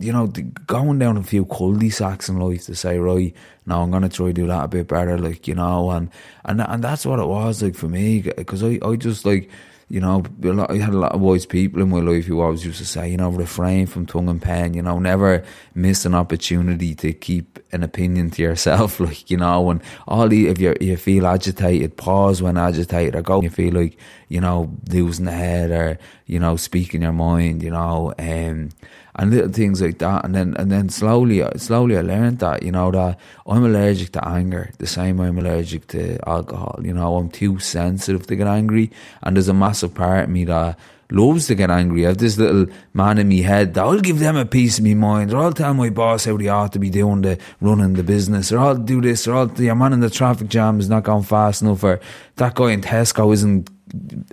you know, going down a few cul-de-sacs in life to say, right, no, I'm going to try to do that a bit better, like, you know, and, and, and that's what it was, like, for me, because I, I just, like, you know, a lot, I had a lot of wise people in my life who always used to say, you know, refrain from tongue and pen, you know, never miss an opportunity to keep an opinion to yourself, like, you know, and all the, if you you feel agitated, pause when agitated, or go, you feel like, you know, losing the head, or, you know, speaking your mind, you know, um, and little things like that. And then, and then slowly, slowly I learned that, you know, that I'm allergic to anger, the same way I'm allergic to alcohol, you know, I'm too sensitive to get angry. And there's a massive part of me that loves to get angry. I have this little man in me head that I'll give them a piece of me mind, or I'll tell my boss how they ought to be doing the running the business, or I'll do this, or I'll, your man in the traffic jam is not going fast enough, or that guy in Tesco isn't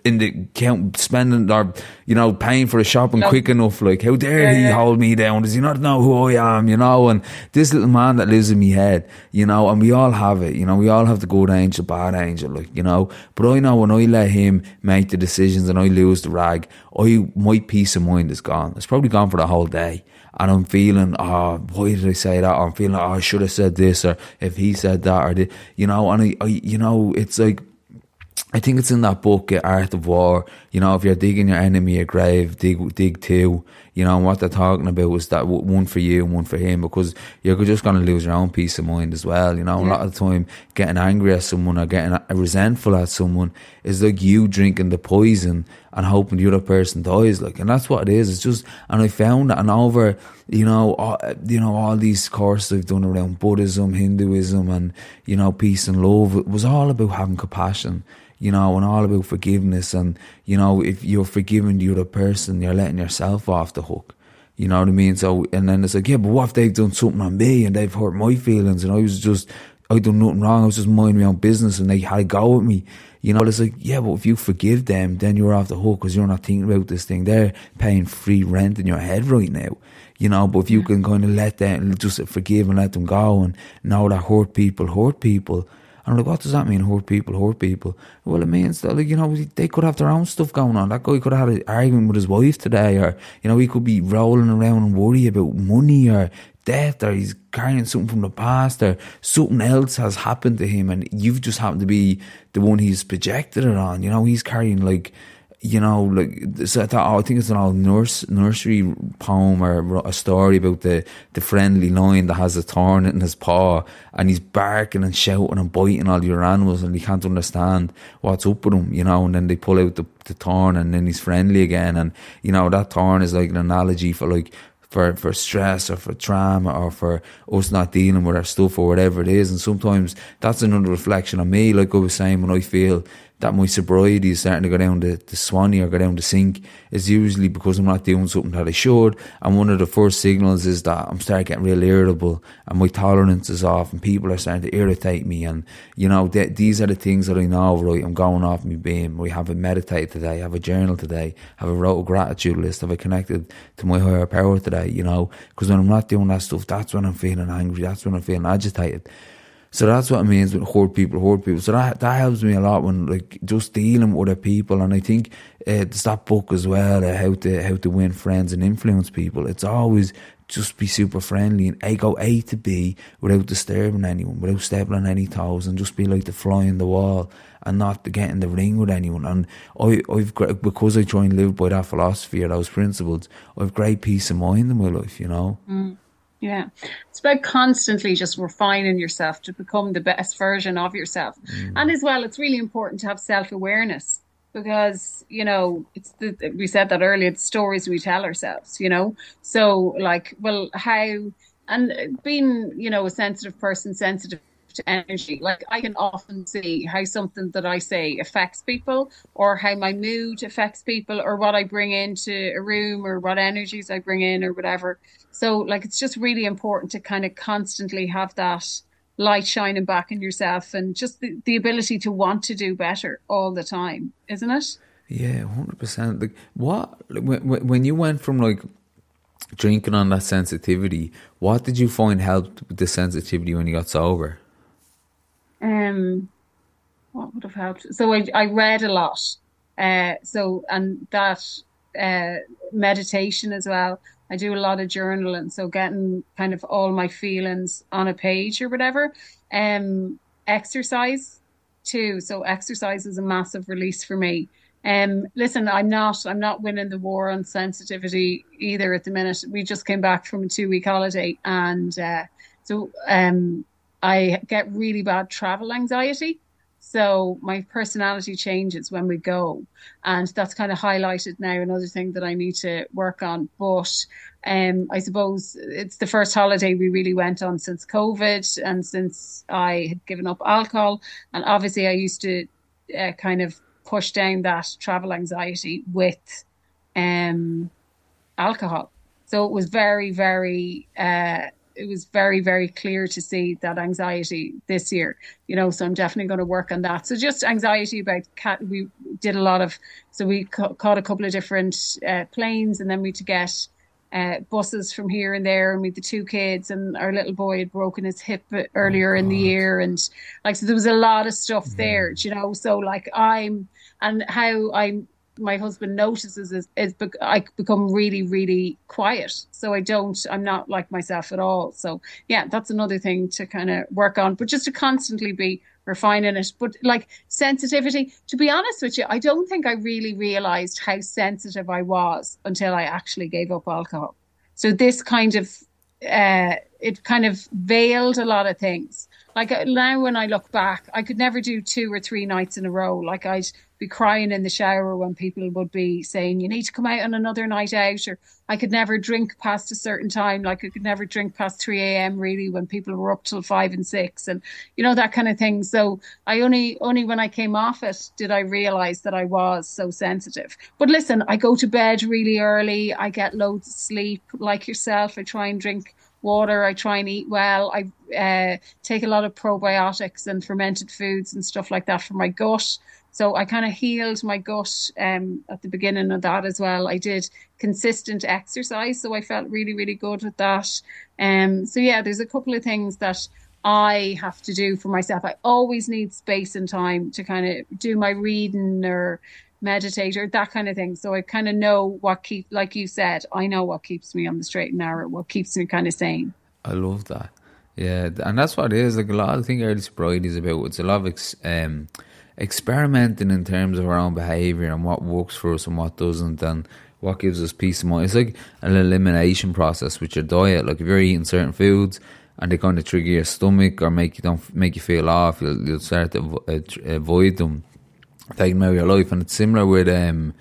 in the count spending, or, you know, paying for a shopping no. quick enough, like, how dare yeah, he yeah. hold me down, does he not know who I am, you know? And this little man that lives in me head, you know, and we all have it, you know, we all have the good angel, bad angel, like, you know, but I know when I let him make the decisions and I lose the rag, I my peace of mind is gone, it's probably gone for the whole day. And I'm feeling, oh, why did I say that? Or I'm feeling, oh, I should have said this, or if he said that, or this, you know, and I, I you know, it's like, I think it's in that book, Art of War, you know, if you're digging your enemy a grave, dig dig two, you know, and what they're talking about is that one for you and one for him, because you're just going to lose your own peace of mind as well, you know. Yeah. A lot of the time, getting angry at someone or getting resentful at someone is like you drinking the poison and hoping the other person dies, like, and that's what it is. It's just, and I found that, and over, you know, all, you know, all these courses I've done around Buddhism, Hinduism, and, you know, peace and love, it was all about having compassion, you know, and all about forgiveness. And, you know, if you're forgiving the other person, you're letting yourself off the hook. You know what I mean? So, and then it's like, yeah, but what if they've done something on me and they've hurt my feelings and I was just, I done nothing wrong, I was just minding my own business and they had a go at me. You know, it's like, yeah, but if you forgive them, then you're off the hook because you're not thinking about this thing. They're paying free rent in your head right now. You know, but if you can kind of let them, just forgive and let them go and know that hurt people hurt people. And I'm like, what does that mean, hurt people, hurt people? Well, it means that, like, you know, they could have their own stuff going on. That guy could have had an argument with his wife today, or, you know, he could be rolling around and worry about money or death, or he's carrying something from the past, or something else has happened to him and you've just happened to be the one he's projected it on. You know, he's carrying, like, you know, like, so I thought, oh, I think it's an old nurse, nursery poem or a story about the, the friendly lion that has a thorn in his paw and he's barking and shouting and biting all your animals and he can't understand what's up with him, you know, and then they pull out the, the thorn and then he's friendly again. And, you know, that thorn is like an analogy for, like, for, for stress or for trauma or for us not dealing with our stuff or whatever it is. And sometimes that's another reflection on me, like I was saying, when I feel that my sobriety is starting to go down the, the swanny or go down the sink, is usually because I'm not doing something that I should. And one of the first signals is that I'm starting getting real irritable and my tolerance is off and people are starting to irritate me. And, you know, th- these are the things that I know, right, I'm going off my beam. We have a meditate today, have a journal today, have a wrote a gratitude list, have a connected to my higher power today, you know, because when I'm not doing that stuff, that's when I'm feeling angry, that's when I'm feeling agitated. So that's what it means with hurt people, hurt people. So that that helps me a lot when, like, just dealing with other people. And I think uh, it's that book as well, uh, how to how to win friends and influence people. It's always just be super friendly and I go A to B without disturbing anyone, without stepping on any toes, and just be like the fly in the wall and not get in the ring with anyone. And I, I've because I try and live by that philosophy or those principles, I've great peace of mind in my life, you know. Mm. Yeah, it's about constantly just refining yourself to become the best version of yourself. Mm. And as well, it's really important to have self-awareness because, you know, it's the, we said that earlier, it's stories we tell ourselves, you know. So, like, well, how, and being, you know, a sensitive person, sensitive to energy, like, I can often see how something that I say affects people, or how my mood affects people, or what I bring into a room, or what energies I bring in, or whatever. So, like, it's just really important to kind of constantly have that light shining back in yourself and just the, the ability to want to do better all the time, isn't it? Yeah, one hundred percent. Like, what, when, when you went from, like, drinking on that sensitivity, what did you find helped with the sensitivity when you got sober? Um, what would have helped? So I, I read a lot. Uh, so, and that uh, meditation as well. I do a lot of journaling, so getting kind of all my feelings on a page or whatever. Um, exercise too. So exercise is a massive release for me. Um, listen, I'm not, I'm not winning the war on sensitivity either at the minute. We just came back from a two week holiday, and uh, so um, I get really bad travel anxiety. So my personality changes when we go, and that's kind of highlighted now, another thing that I need to work on. But um, I suppose it's the first holiday we really went on since COVID and since I had given up alcohol. And obviously I used to uh, kind of push down that travel anxiety with um, alcohol. So it was very, very... Uh, it was very, very clear to see that anxiety this year, you know, so I'm definitely going to work on that. So just anxiety about cat, we did a lot of, so we ca- caught a couple of different uh, planes, and then we had to get uh, buses from here and there, and we had the two kids, and our little boy had broken his hip earlier oh, in the year. And like, so there was a lot of stuff mm-hmm. there, you know, so like I'm, and how I'm, my husband notices is, is bec- I become really, really quiet. So I don't, I'm not like myself at all. So yeah, that's another thing to kind of work on, but just to constantly be refining it. But like sensitivity, to be honest with you, I don't think I really realized how sensitive I was until I actually gave up alcohol. So this kind of, uh, it kind of veiled a lot of things. Like now when I look back, I could never do two or three nights in a row. Like I'd be crying in the shower when people would be saying, you need to come out on another night out. Or I could never drink past a certain time. Like I could never drink past three a.m. really, when people were up till five and six and, you know, that kind of thing. So I only, only when I came off it did I realize that I was so sensitive. But listen, I go to bed really early. I get loads of sleep like yourself. I try and drink water. I try and eat well. I uh, take a lot of probiotics and fermented foods and stuff like that for my gut. So I kind of healed my gut um, at the beginning of that as well. I did consistent exercise, so I felt really, really good with that. Um, so yeah, there's a couple of things that I have to do for myself. I always need space and time to kind of do my reading or meditate or that kind of thing. So I kind of know what keep, like you said, I know what keeps me on the straight and narrow, what keeps me kind of sane. I love that. Yeah, and that's what it is. Like a lot of things Irish Pride is about. It's a lot of ex- um, experimenting in terms of our own behaviour and what works for us and what doesn't and what gives us peace of mind. It's like an elimination process with your diet. Like if you're eating certain foods and they kind of trigger your stomach or make you don't make you feel off, you'll, you'll start to uh, avoid them. Taking them out of your life. And it's similar with um,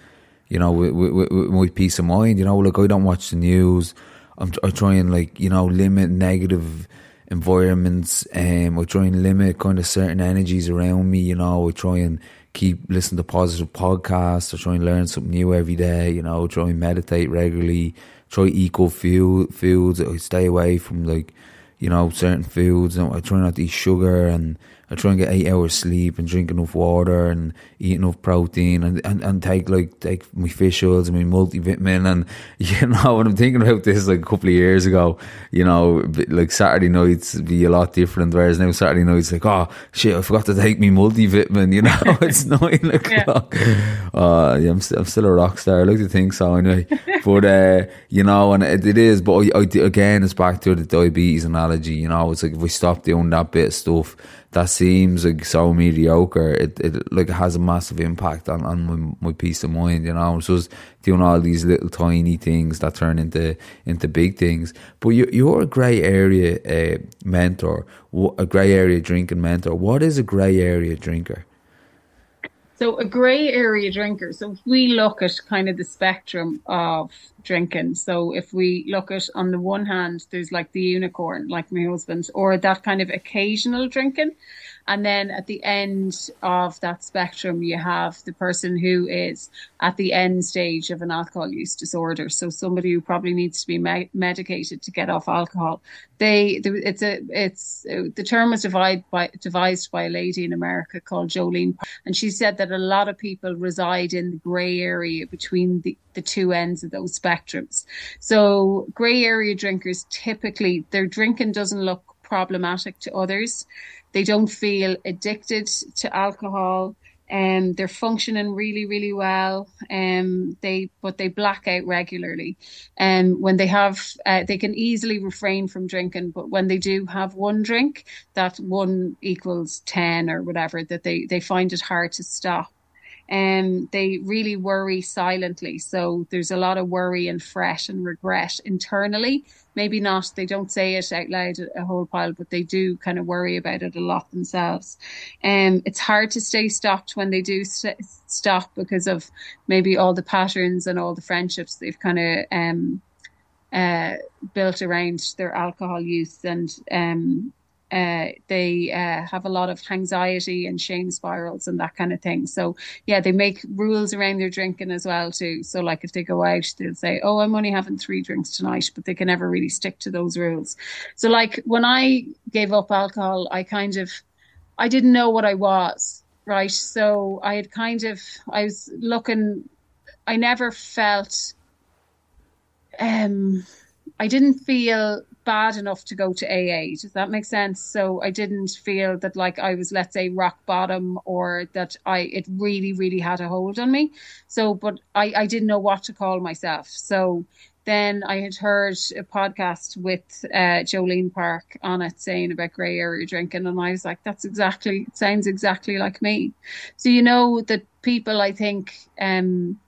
you know, with, with, with my peace of mind. You know, like I don't watch the news. I'm I try and like, you know, limit negative environments. Um, I try and limit kind of certain energies around me. You know, I try and keep listening to positive podcasts. I try and learn something new every day. You know, I try and meditate regularly. Try eco food foods. I stay away from like, you know, certain foods. I try not to eat sugar and I try and get eight hours sleep and drink enough water and eat enough protein and, and, and take like take my fish oils and my multivitamin. And, you know, when I'm thinking about this like a couple of years ago, you know, like Saturday nights be a lot different, whereas now Saturday nights like, oh shit, I forgot to take me multivitamin, you know, it's nine o'clock. Yeah. Uh, yeah, I'm, st- I'm still a rock star. I like to think so anyway. But, uh, you know, and it, it is, but I, I, again, it's back to the diabetes and all. You know, it's like if we stop doing that bit of stuff that seems like so mediocre, it, it like has a massive impact on, on my, my peace of mind, you know. So it's doing all these little tiny things that turn into into big things. But you, you're a grey area uh, mentor, a grey area drinking mentor. What is a grey area drinker? So a grey area drinker, so if we look at kind of the spectrum of drinking, so if we look at on the one hand, there's like the unicorn, like my husband, or that kind of occasional drinking. And then at the end of that spectrum, you have the person who is at the end stage of an alcohol use disorder. So somebody who probably needs to be me- medicated to get off alcohol. They, it's a, it's the term was devised by, devised by a lady in America called Jolene Park, and she said that a lot of people reside in the grey area between the, the two ends of those spectrums. So grey area drinkers, typically their drinking doesn't look problematic to others. They don't feel addicted to alcohol and um, they're functioning really, really well. Um, they but they black out regularly. And um, when they have, uh, they can easily refrain from drinking. But when they do have one drink, that one equals ten or whatever, that they, they find it hard to stop. And um, they really worry silently. So there's a lot of worry and fret and regret internally. Maybe not, they don't say it out loud a whole pile, but they do kind of worry about it a lot themselves. And um, it's hard to stay stopped when they do st- stop because of maybe all the patterns and all the friendships they've kind of um, uh, built around their alcohol use. And um, uh, they uh, have a lot of anxiety and shame spirals and that kind of thing. So yeah, they make rules around their drinking as well too. So like if they go out, they'll say, oh, I'm only having three drinks tonight, but they can never really stick to those rules. So like when I gave up alcohol, I kind of, I didn't know what I was, right? So I had kind of, I was looking, I never felt, um, I didn't feel bad enough to go to A A. Does that make sense? So I didn't feel that like I was, let's say, rock bottom, or that I it really, really had a hold on me. So, but I, I didn't know what to call myself. So then I had heard a podcast with uh, Jolene Park on it saying about grey area drinking. And I was like, that's exactly, it sounds exactly like me. So, you know, that people, I think, um,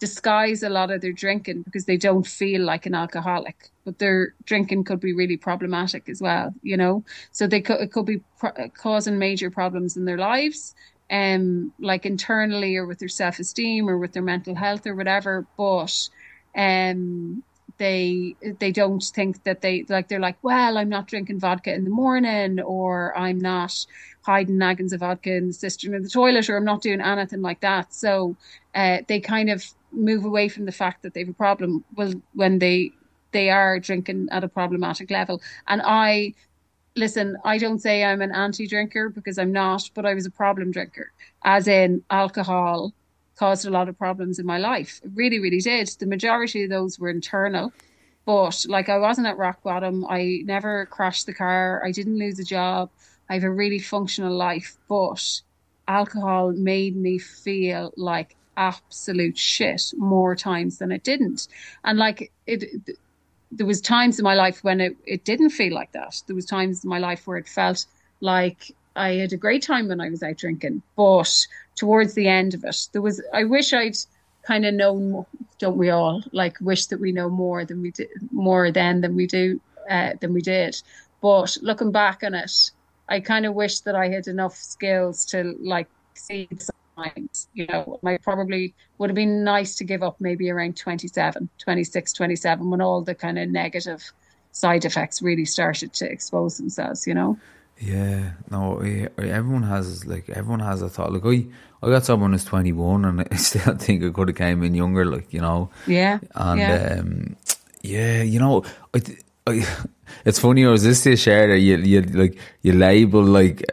disguise a lot of their drinking because they don't feel like an alcoholic, but their drinking could be really problematic as well, you know. So they could, it could be pro- causing major problems in their lives, um, like internally or with their self-esteem or with their mental health or whatever. But um, they they don't think that they like they're like, well, I'm not drinking vodka in the morning, or I'm not hiding naggins of vodka in the cistern in the toilet, or I'm not doing anything like that. So uh, they kind of move away from the fact that they have a problem well when they they are drinking at a problematic level. And I listen, I don't say I'm an anti-drinker, because I'm not, but I was a problem drinker, as in alcohol caused a lot of problems in my life. It really really did. The majority of those were internal, but like I wasn't at rock bottom. I never crashed the car. I didn't lose a job. I have a really functional life, but alcohol made me feel like absolute shit more times than it didn't. And like it, it there was times in my life when it, it didn't feel like that. There was times in my life where it felt like I had a great time when I was out drinking, but towards the end of it, there was, I wish I'd kind of known more, don't we all, like wish that we know more than we did, more then than we do uh, than we did. But looking back on it, I kind of wish that I had enough skills to like see the times, you know. I probably would have been nice to give up maybe around twenty-seven, twenty-six, twenty-seven, when all the kind of negative side effects really started to expose themselves, you know. Yeah, no, everyone has like everyone has a thought. Like I, I got sober when I was twenty-one, and I still think I could have came in younger, like, you know. Yeah. And yeah, um, yeah you know, I, I, it's funny. I was just to share that you, you like you label like.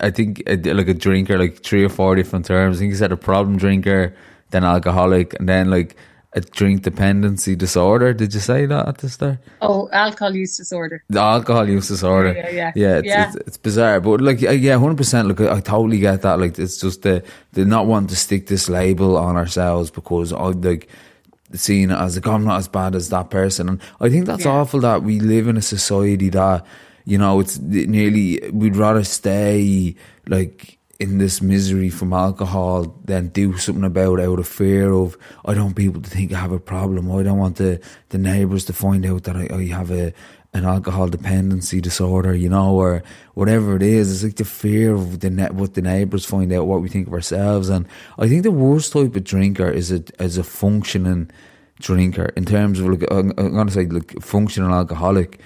I think like a drinker, like three or four different terms. I think he said a problem drinker, then alcoholic, and then like a drink dependency disorder. Did you say that at the start? Oh, alcohol use disorder. The alcohol use disorder. Yeah, yeah, yeah. It's, yeah. It's, it's bizarre, but like, yeah, one hundred percent. Like, I totally get that. Like, it's just the the not want to stick this label on ourselves, because I like seeing it as like, oh, I'm not as bad as that person, and I think that's yeah. awful that we live in a society that, you know, it's nearly, we'd rather stay like in this misery from alcohol than do something about it out of fear of, I don't want people to think I have a problem. I don't want the, the neighbours to find out that I, I have a an alcohol dependency disorder, you know, or whatever it is. It's like the fear of the net, what the neighbours find out, what we think of ourselves. And I think the worst type of drinker is a, is a functioning drinker, in terms of, like, I'm, I'm going to say, like, functional alcoholic.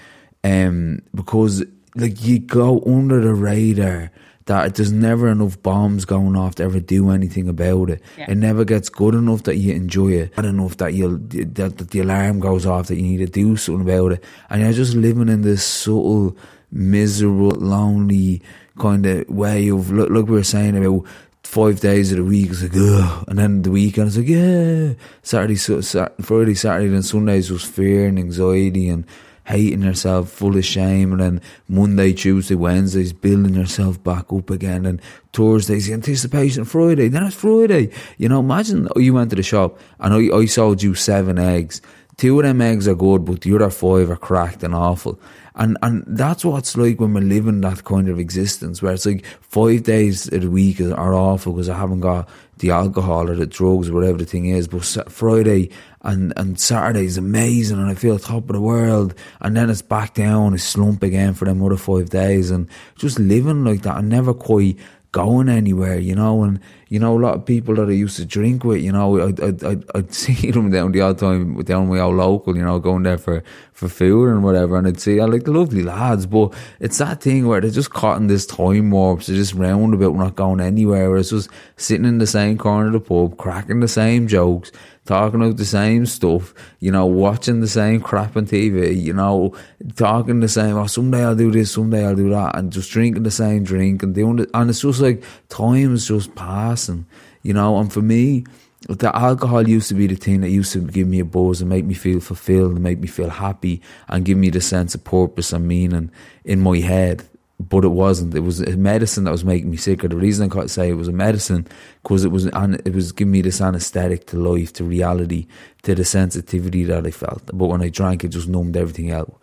Um, because like you go under the radar, that there's never enough bombs going off to ever do anything about it. Yeah. It never gets good enough that you enjoy it, bad enough that you that, that the alarm goes off that you need to do something about it. And you're just living in this subtle, miserable, lonely kind of way of look. Like we were saying about five days of the week, it's like ugh, and then the weekend it's like yeah, Saturday, Saturday, Friday, Saturday, then Sundays was fear and anxiety and hating yourself, full of shame, and then Monday, Tuesday, Wednesdays, building yourself back up again, and Thursdays, the anticipation, Friday, then it's Friday. You know, imagine you went to the shop and I, I sold you seven eggs. Two of them eggs are good, but the other five are cracked and awful. And and that's what it's like when we're living that kind of existence, where it's like five days of the week are awful because I haven't got the alcohol or the drugs or whatever the thing is, but Friday and, and Saturday is amazing and I feel top of the world, and then it's back down, it's slump again for them other five days and just living like that and never quite going anywhere, you know. And you know, a lot of people that I used to drink with, you know, I I I'd, I'd see them down the odd time down my old local, you know, going there for, for food and whatever, and I'd see I like the lovely lads, but it's that thing where they're just caught in this time warp, so just roundabout, not going anywhere, where it's just sitting in the same corner of the pub, cracking the same jokes, talking about the same stuff, you know, watching the same crap on T V, you know, talking the same, oh, someday I'll do this, someday I'll do that, and just drinking the same drink and doing it. And it's just like time is just passing, you know. And for me, the alcohol used to be the thing that used to give me a buzz and make me feel fulfilled and make me feel happy and give me the sense of purpose and meaning in my head. But it wasn't. It was a medicine that was making me sicker. The reason I can't say it was a medicine because it was it was giving me this anesthetic to life, to reality, to the sensitivity that I felt. But when I drank, it just numbed everything out.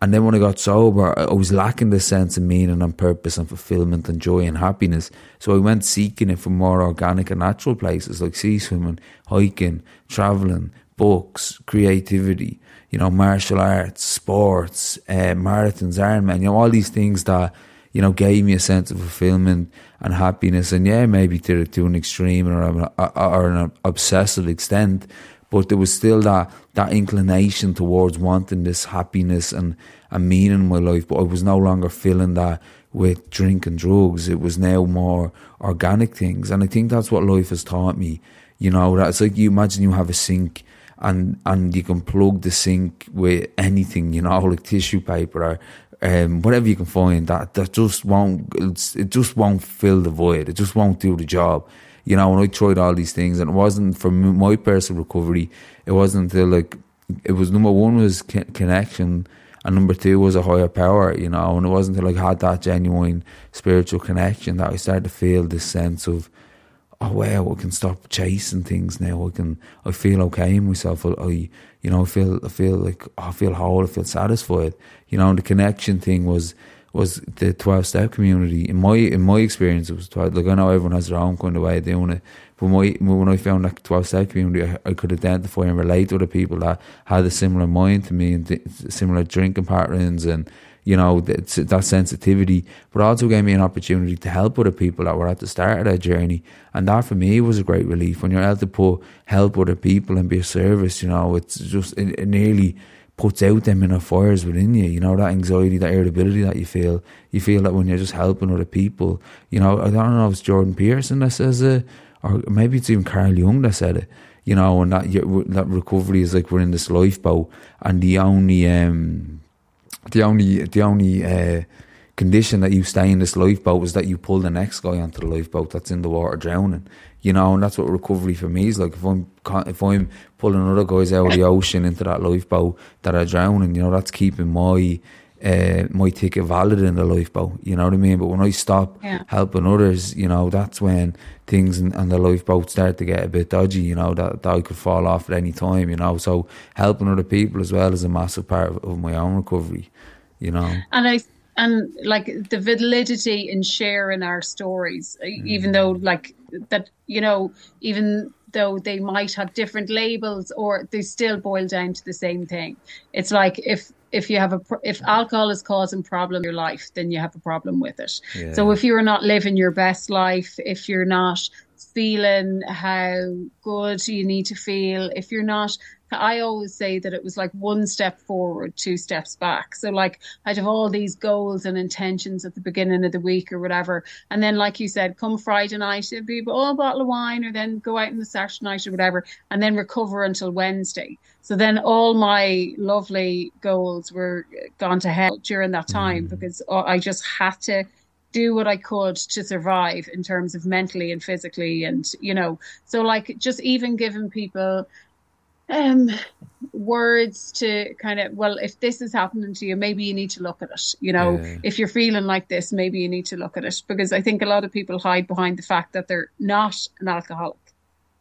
And then when I got sober, I was lacking this sense of meaning and purpose and fulfillment and joy and happiness. So I went seeking it from more organic and natural places like sea swimming, hiking, traveling, books, creativity, you know, martial arts, sports, uh, marathons, Ironman, you know, all these things that, you know, gave me a sense of fulfillment and happiness. And yeah, maybe to, to an extreme or, or an obsessive extent, but there was still that, that inclination towards wanting this happiness and a meaning in my life. But I was no longer feeling that with drink and drugs. It was now more organic things. And I think that's what life has taught me. You know, that it's like you imagine you have a sink and and you can plug the sink with anything, you know, like tissue paper or um, whatever you can find. That, that just won't, it's, it just won't fill the void. It just won't do the job. You know, and I tried all these things, and it wasn't for my personal recovery. It wasn't until, like, it was number one was connection, and number two was a higher power, you know. And it wasn't until I had that genuine spiritual connection that I started to feel this sense of, oh, wow, I can stop chasing things now. I can, I feel okay in myself. I, I you know, I feel, I feel like, oh, I feel whole, I feel satisfied. You know, and the connection thing was, was the twelve-step community. In my in my experience, it was twelve. Like, I know everyone has their own kind of way of doing it, but my, when I found that twelve-step community, I, I could identify and relate to other people that had a similar mind to me and th- similar drinking patterns and, you know, that, that sensitivity. But it also gave me an opportunity to help other people that were at the start of their journey. And that, for me, was a great relief. When you're able to put, help other people and be a service, you know, it's just it, it nearly... puts out them inner fires within you, you know, that anxiety, that irritability that you feel. You feel that when you're just helping other people, you know, I don't know if it's Jordan Peterson that says it, or maybe it's even Carl Jung that said it, you know, and that that recovery is like we're in this lifeboat, and the only, um, the only, the only uh, condition that you stay in this lifeboat is that you pull the next guy onto the lifeboat that's in the water drowning. You know, and that's what recovery for me is like. If I'm if I'm pulling other guys out of the ocean into that lifeboat that are drowning, you know, that's keeping my uh, my ticket valid in the lifeboat. You know what I mean? But when I stop yeah. helping others, you know, that's when things in, in the lifeboat start to get a bit dodgy. You know, that, that I could fall off at any time. You know, so helping other people as well is a massive part of, of my own recovery. You know, and I and like the validity in sharing our stories, mm. even though like. That, you know, even though they might have different labels, or they still boil down to the same thing. It's like if if you have a if alcohol is causing problem in your life, then you have a problem with it. Yeah. So if you're not living your best life, if you're not feeling how good you need to feel, if you're not, I always say that it was like one step forward, two steps back. So like I'd have all these goals and intentions at the beginning of the week or whatever. And then, like you said, come Friday night, it'd be oh, a bottle of wine, or then go out on the Saturday night or whatever, and then recover until Wednesday. So then all my lovely goals were gone to hell during that time, because I just had to do what I could to survive in terms of mentally and physically. And, you know, so like just even giving people um words to kind of, well, if this is happening to you, maybe you need to look at it, you know. Yeah. If you're feeling like this, maybe you need to look at it, because I think a lot of people hide behind the fact that they're not an alcoholic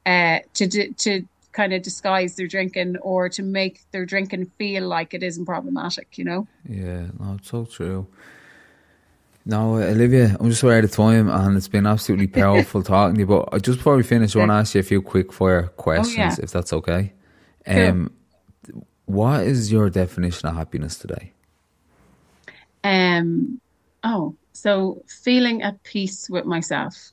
uh to d- to kind of disguise their drinking, or to make their drinking feel like it isn't problematic, you know. Yeah, no, it's so true. No, Olivia, I'm just out of time, and it's been absolutely powerful talking to you. But just before we finish, I want to ask you a few quick fire questions, oh, yeah. if that's okay. Um, sure. What is your definition of happiness today? Um, oh, so feeling at peace with myself,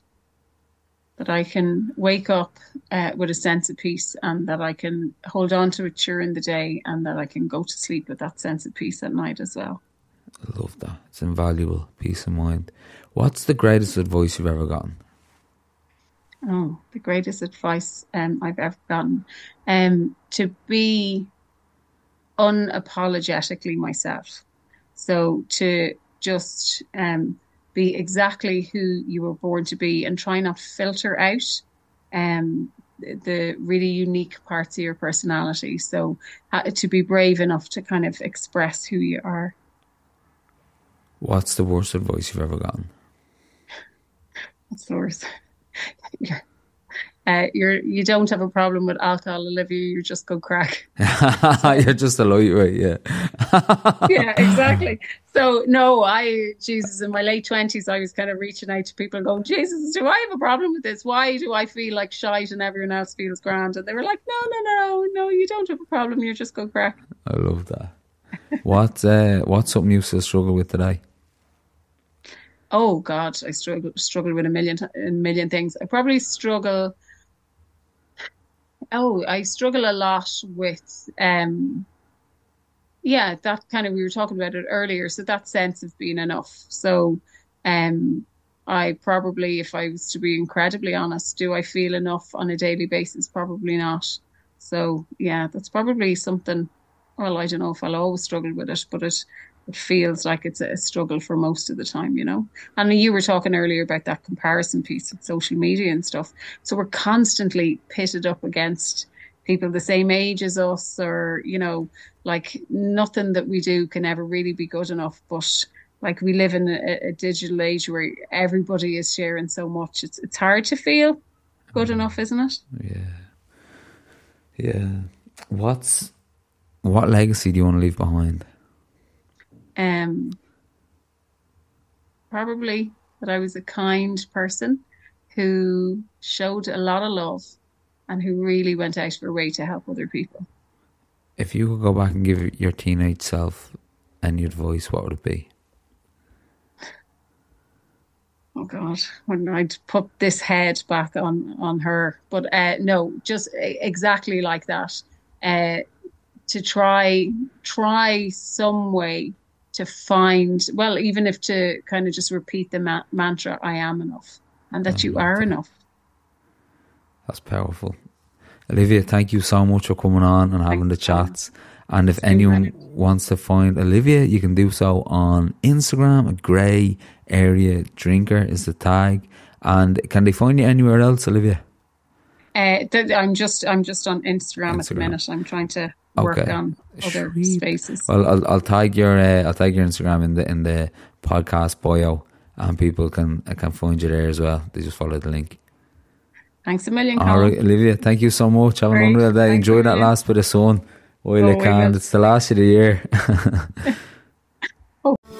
that I can wake up uh, with a sense of peace, and that I can hold on to it during the day, and that I can go to sleep with that sense of peace at night as well. I love that. It's invaluable. Peace of mind. What's the greatest advice you've ever gotten? Oh, the greatest advice um, I've ever gotten. Um, to be unapologetically myself. So to just um, be exactly who you were born to be, and try not to filter out um, the really unique parts of your personality. So uh, to be brave enough to kind of express who you are. What's the worst advice you've ever gotten? What's the worst? You're, uh, you're, you don't have a problem with alcohol, Olivia. You just go crack. You're just a lightweight, yeah. Yeah, exactly. So no, I, Jesus, in my late twenties, I was kind of reaching out to people and going, Jesus, do I have a problem with this? Why do I feel like shite and everyone else feels grand? And they were like, no, no, no, no, you don't have a problem. You just go crack. I love that. What, uh, what's something you still struggle with today? Oh God, I struggle struggle with a million a million things. I probably struggle. Oh, I struggle a lot with, um, yeah, that kind of, we were talking about it earlier. So that sense of being enough. So, um, I probably, if I was to be incredibly honest, do I feel enough on a daily basis? Probably not. So yeah, that's probably something. Well, I don't know if I'll always struggle with it, but it. It feels like it's a struggle for most of the time, you know. And you were talking earlier about that comparison piece with social media and stuff. So we're constantly pitted up against people the same age as us, or, you know, like nothing that we do can ever really be good enough. But like we live in a, a digital age where everybody is sharing so much. It's it's hard to feel good enough, isn't it? Yeah. Yeah. What's, what legacy do you want to leave behind? Um, probably that I was a kind person who showed a lot of love and who really went out of her way to help other people. If you could go back and give your teenage self any advice, what would it be? Oh God, when I'd put this head back on, on her. But uh, no, just exactly like that. Uh, to try, try some way to find, well, even if to kind of just repeat the ma- mantra, I am enough, and that I you are that. enough. That's powerful. Olivia, thank you so much for coming on and having Thanks. the chats. And if it's anyone wants to find Olivia, you can do so on Instagram. A grey area drinker is the tag. And can they find you anywhere else, Olivia? Uh, th- I'm just I'm just on Instagram, Instagram at the minute. I'm trying to work okay. on other Shreep. spaces. Well, I'll, I'll tag your uh, I'll tag your Instagram in the in the podcast bio, and people can can find you there as well. They just follow the link. Thanks a million, Carl. All right, Olivia, thank you so much. Have an unreal day. Enjoy that last bit of sun while you can. It's the last of the year. Oh.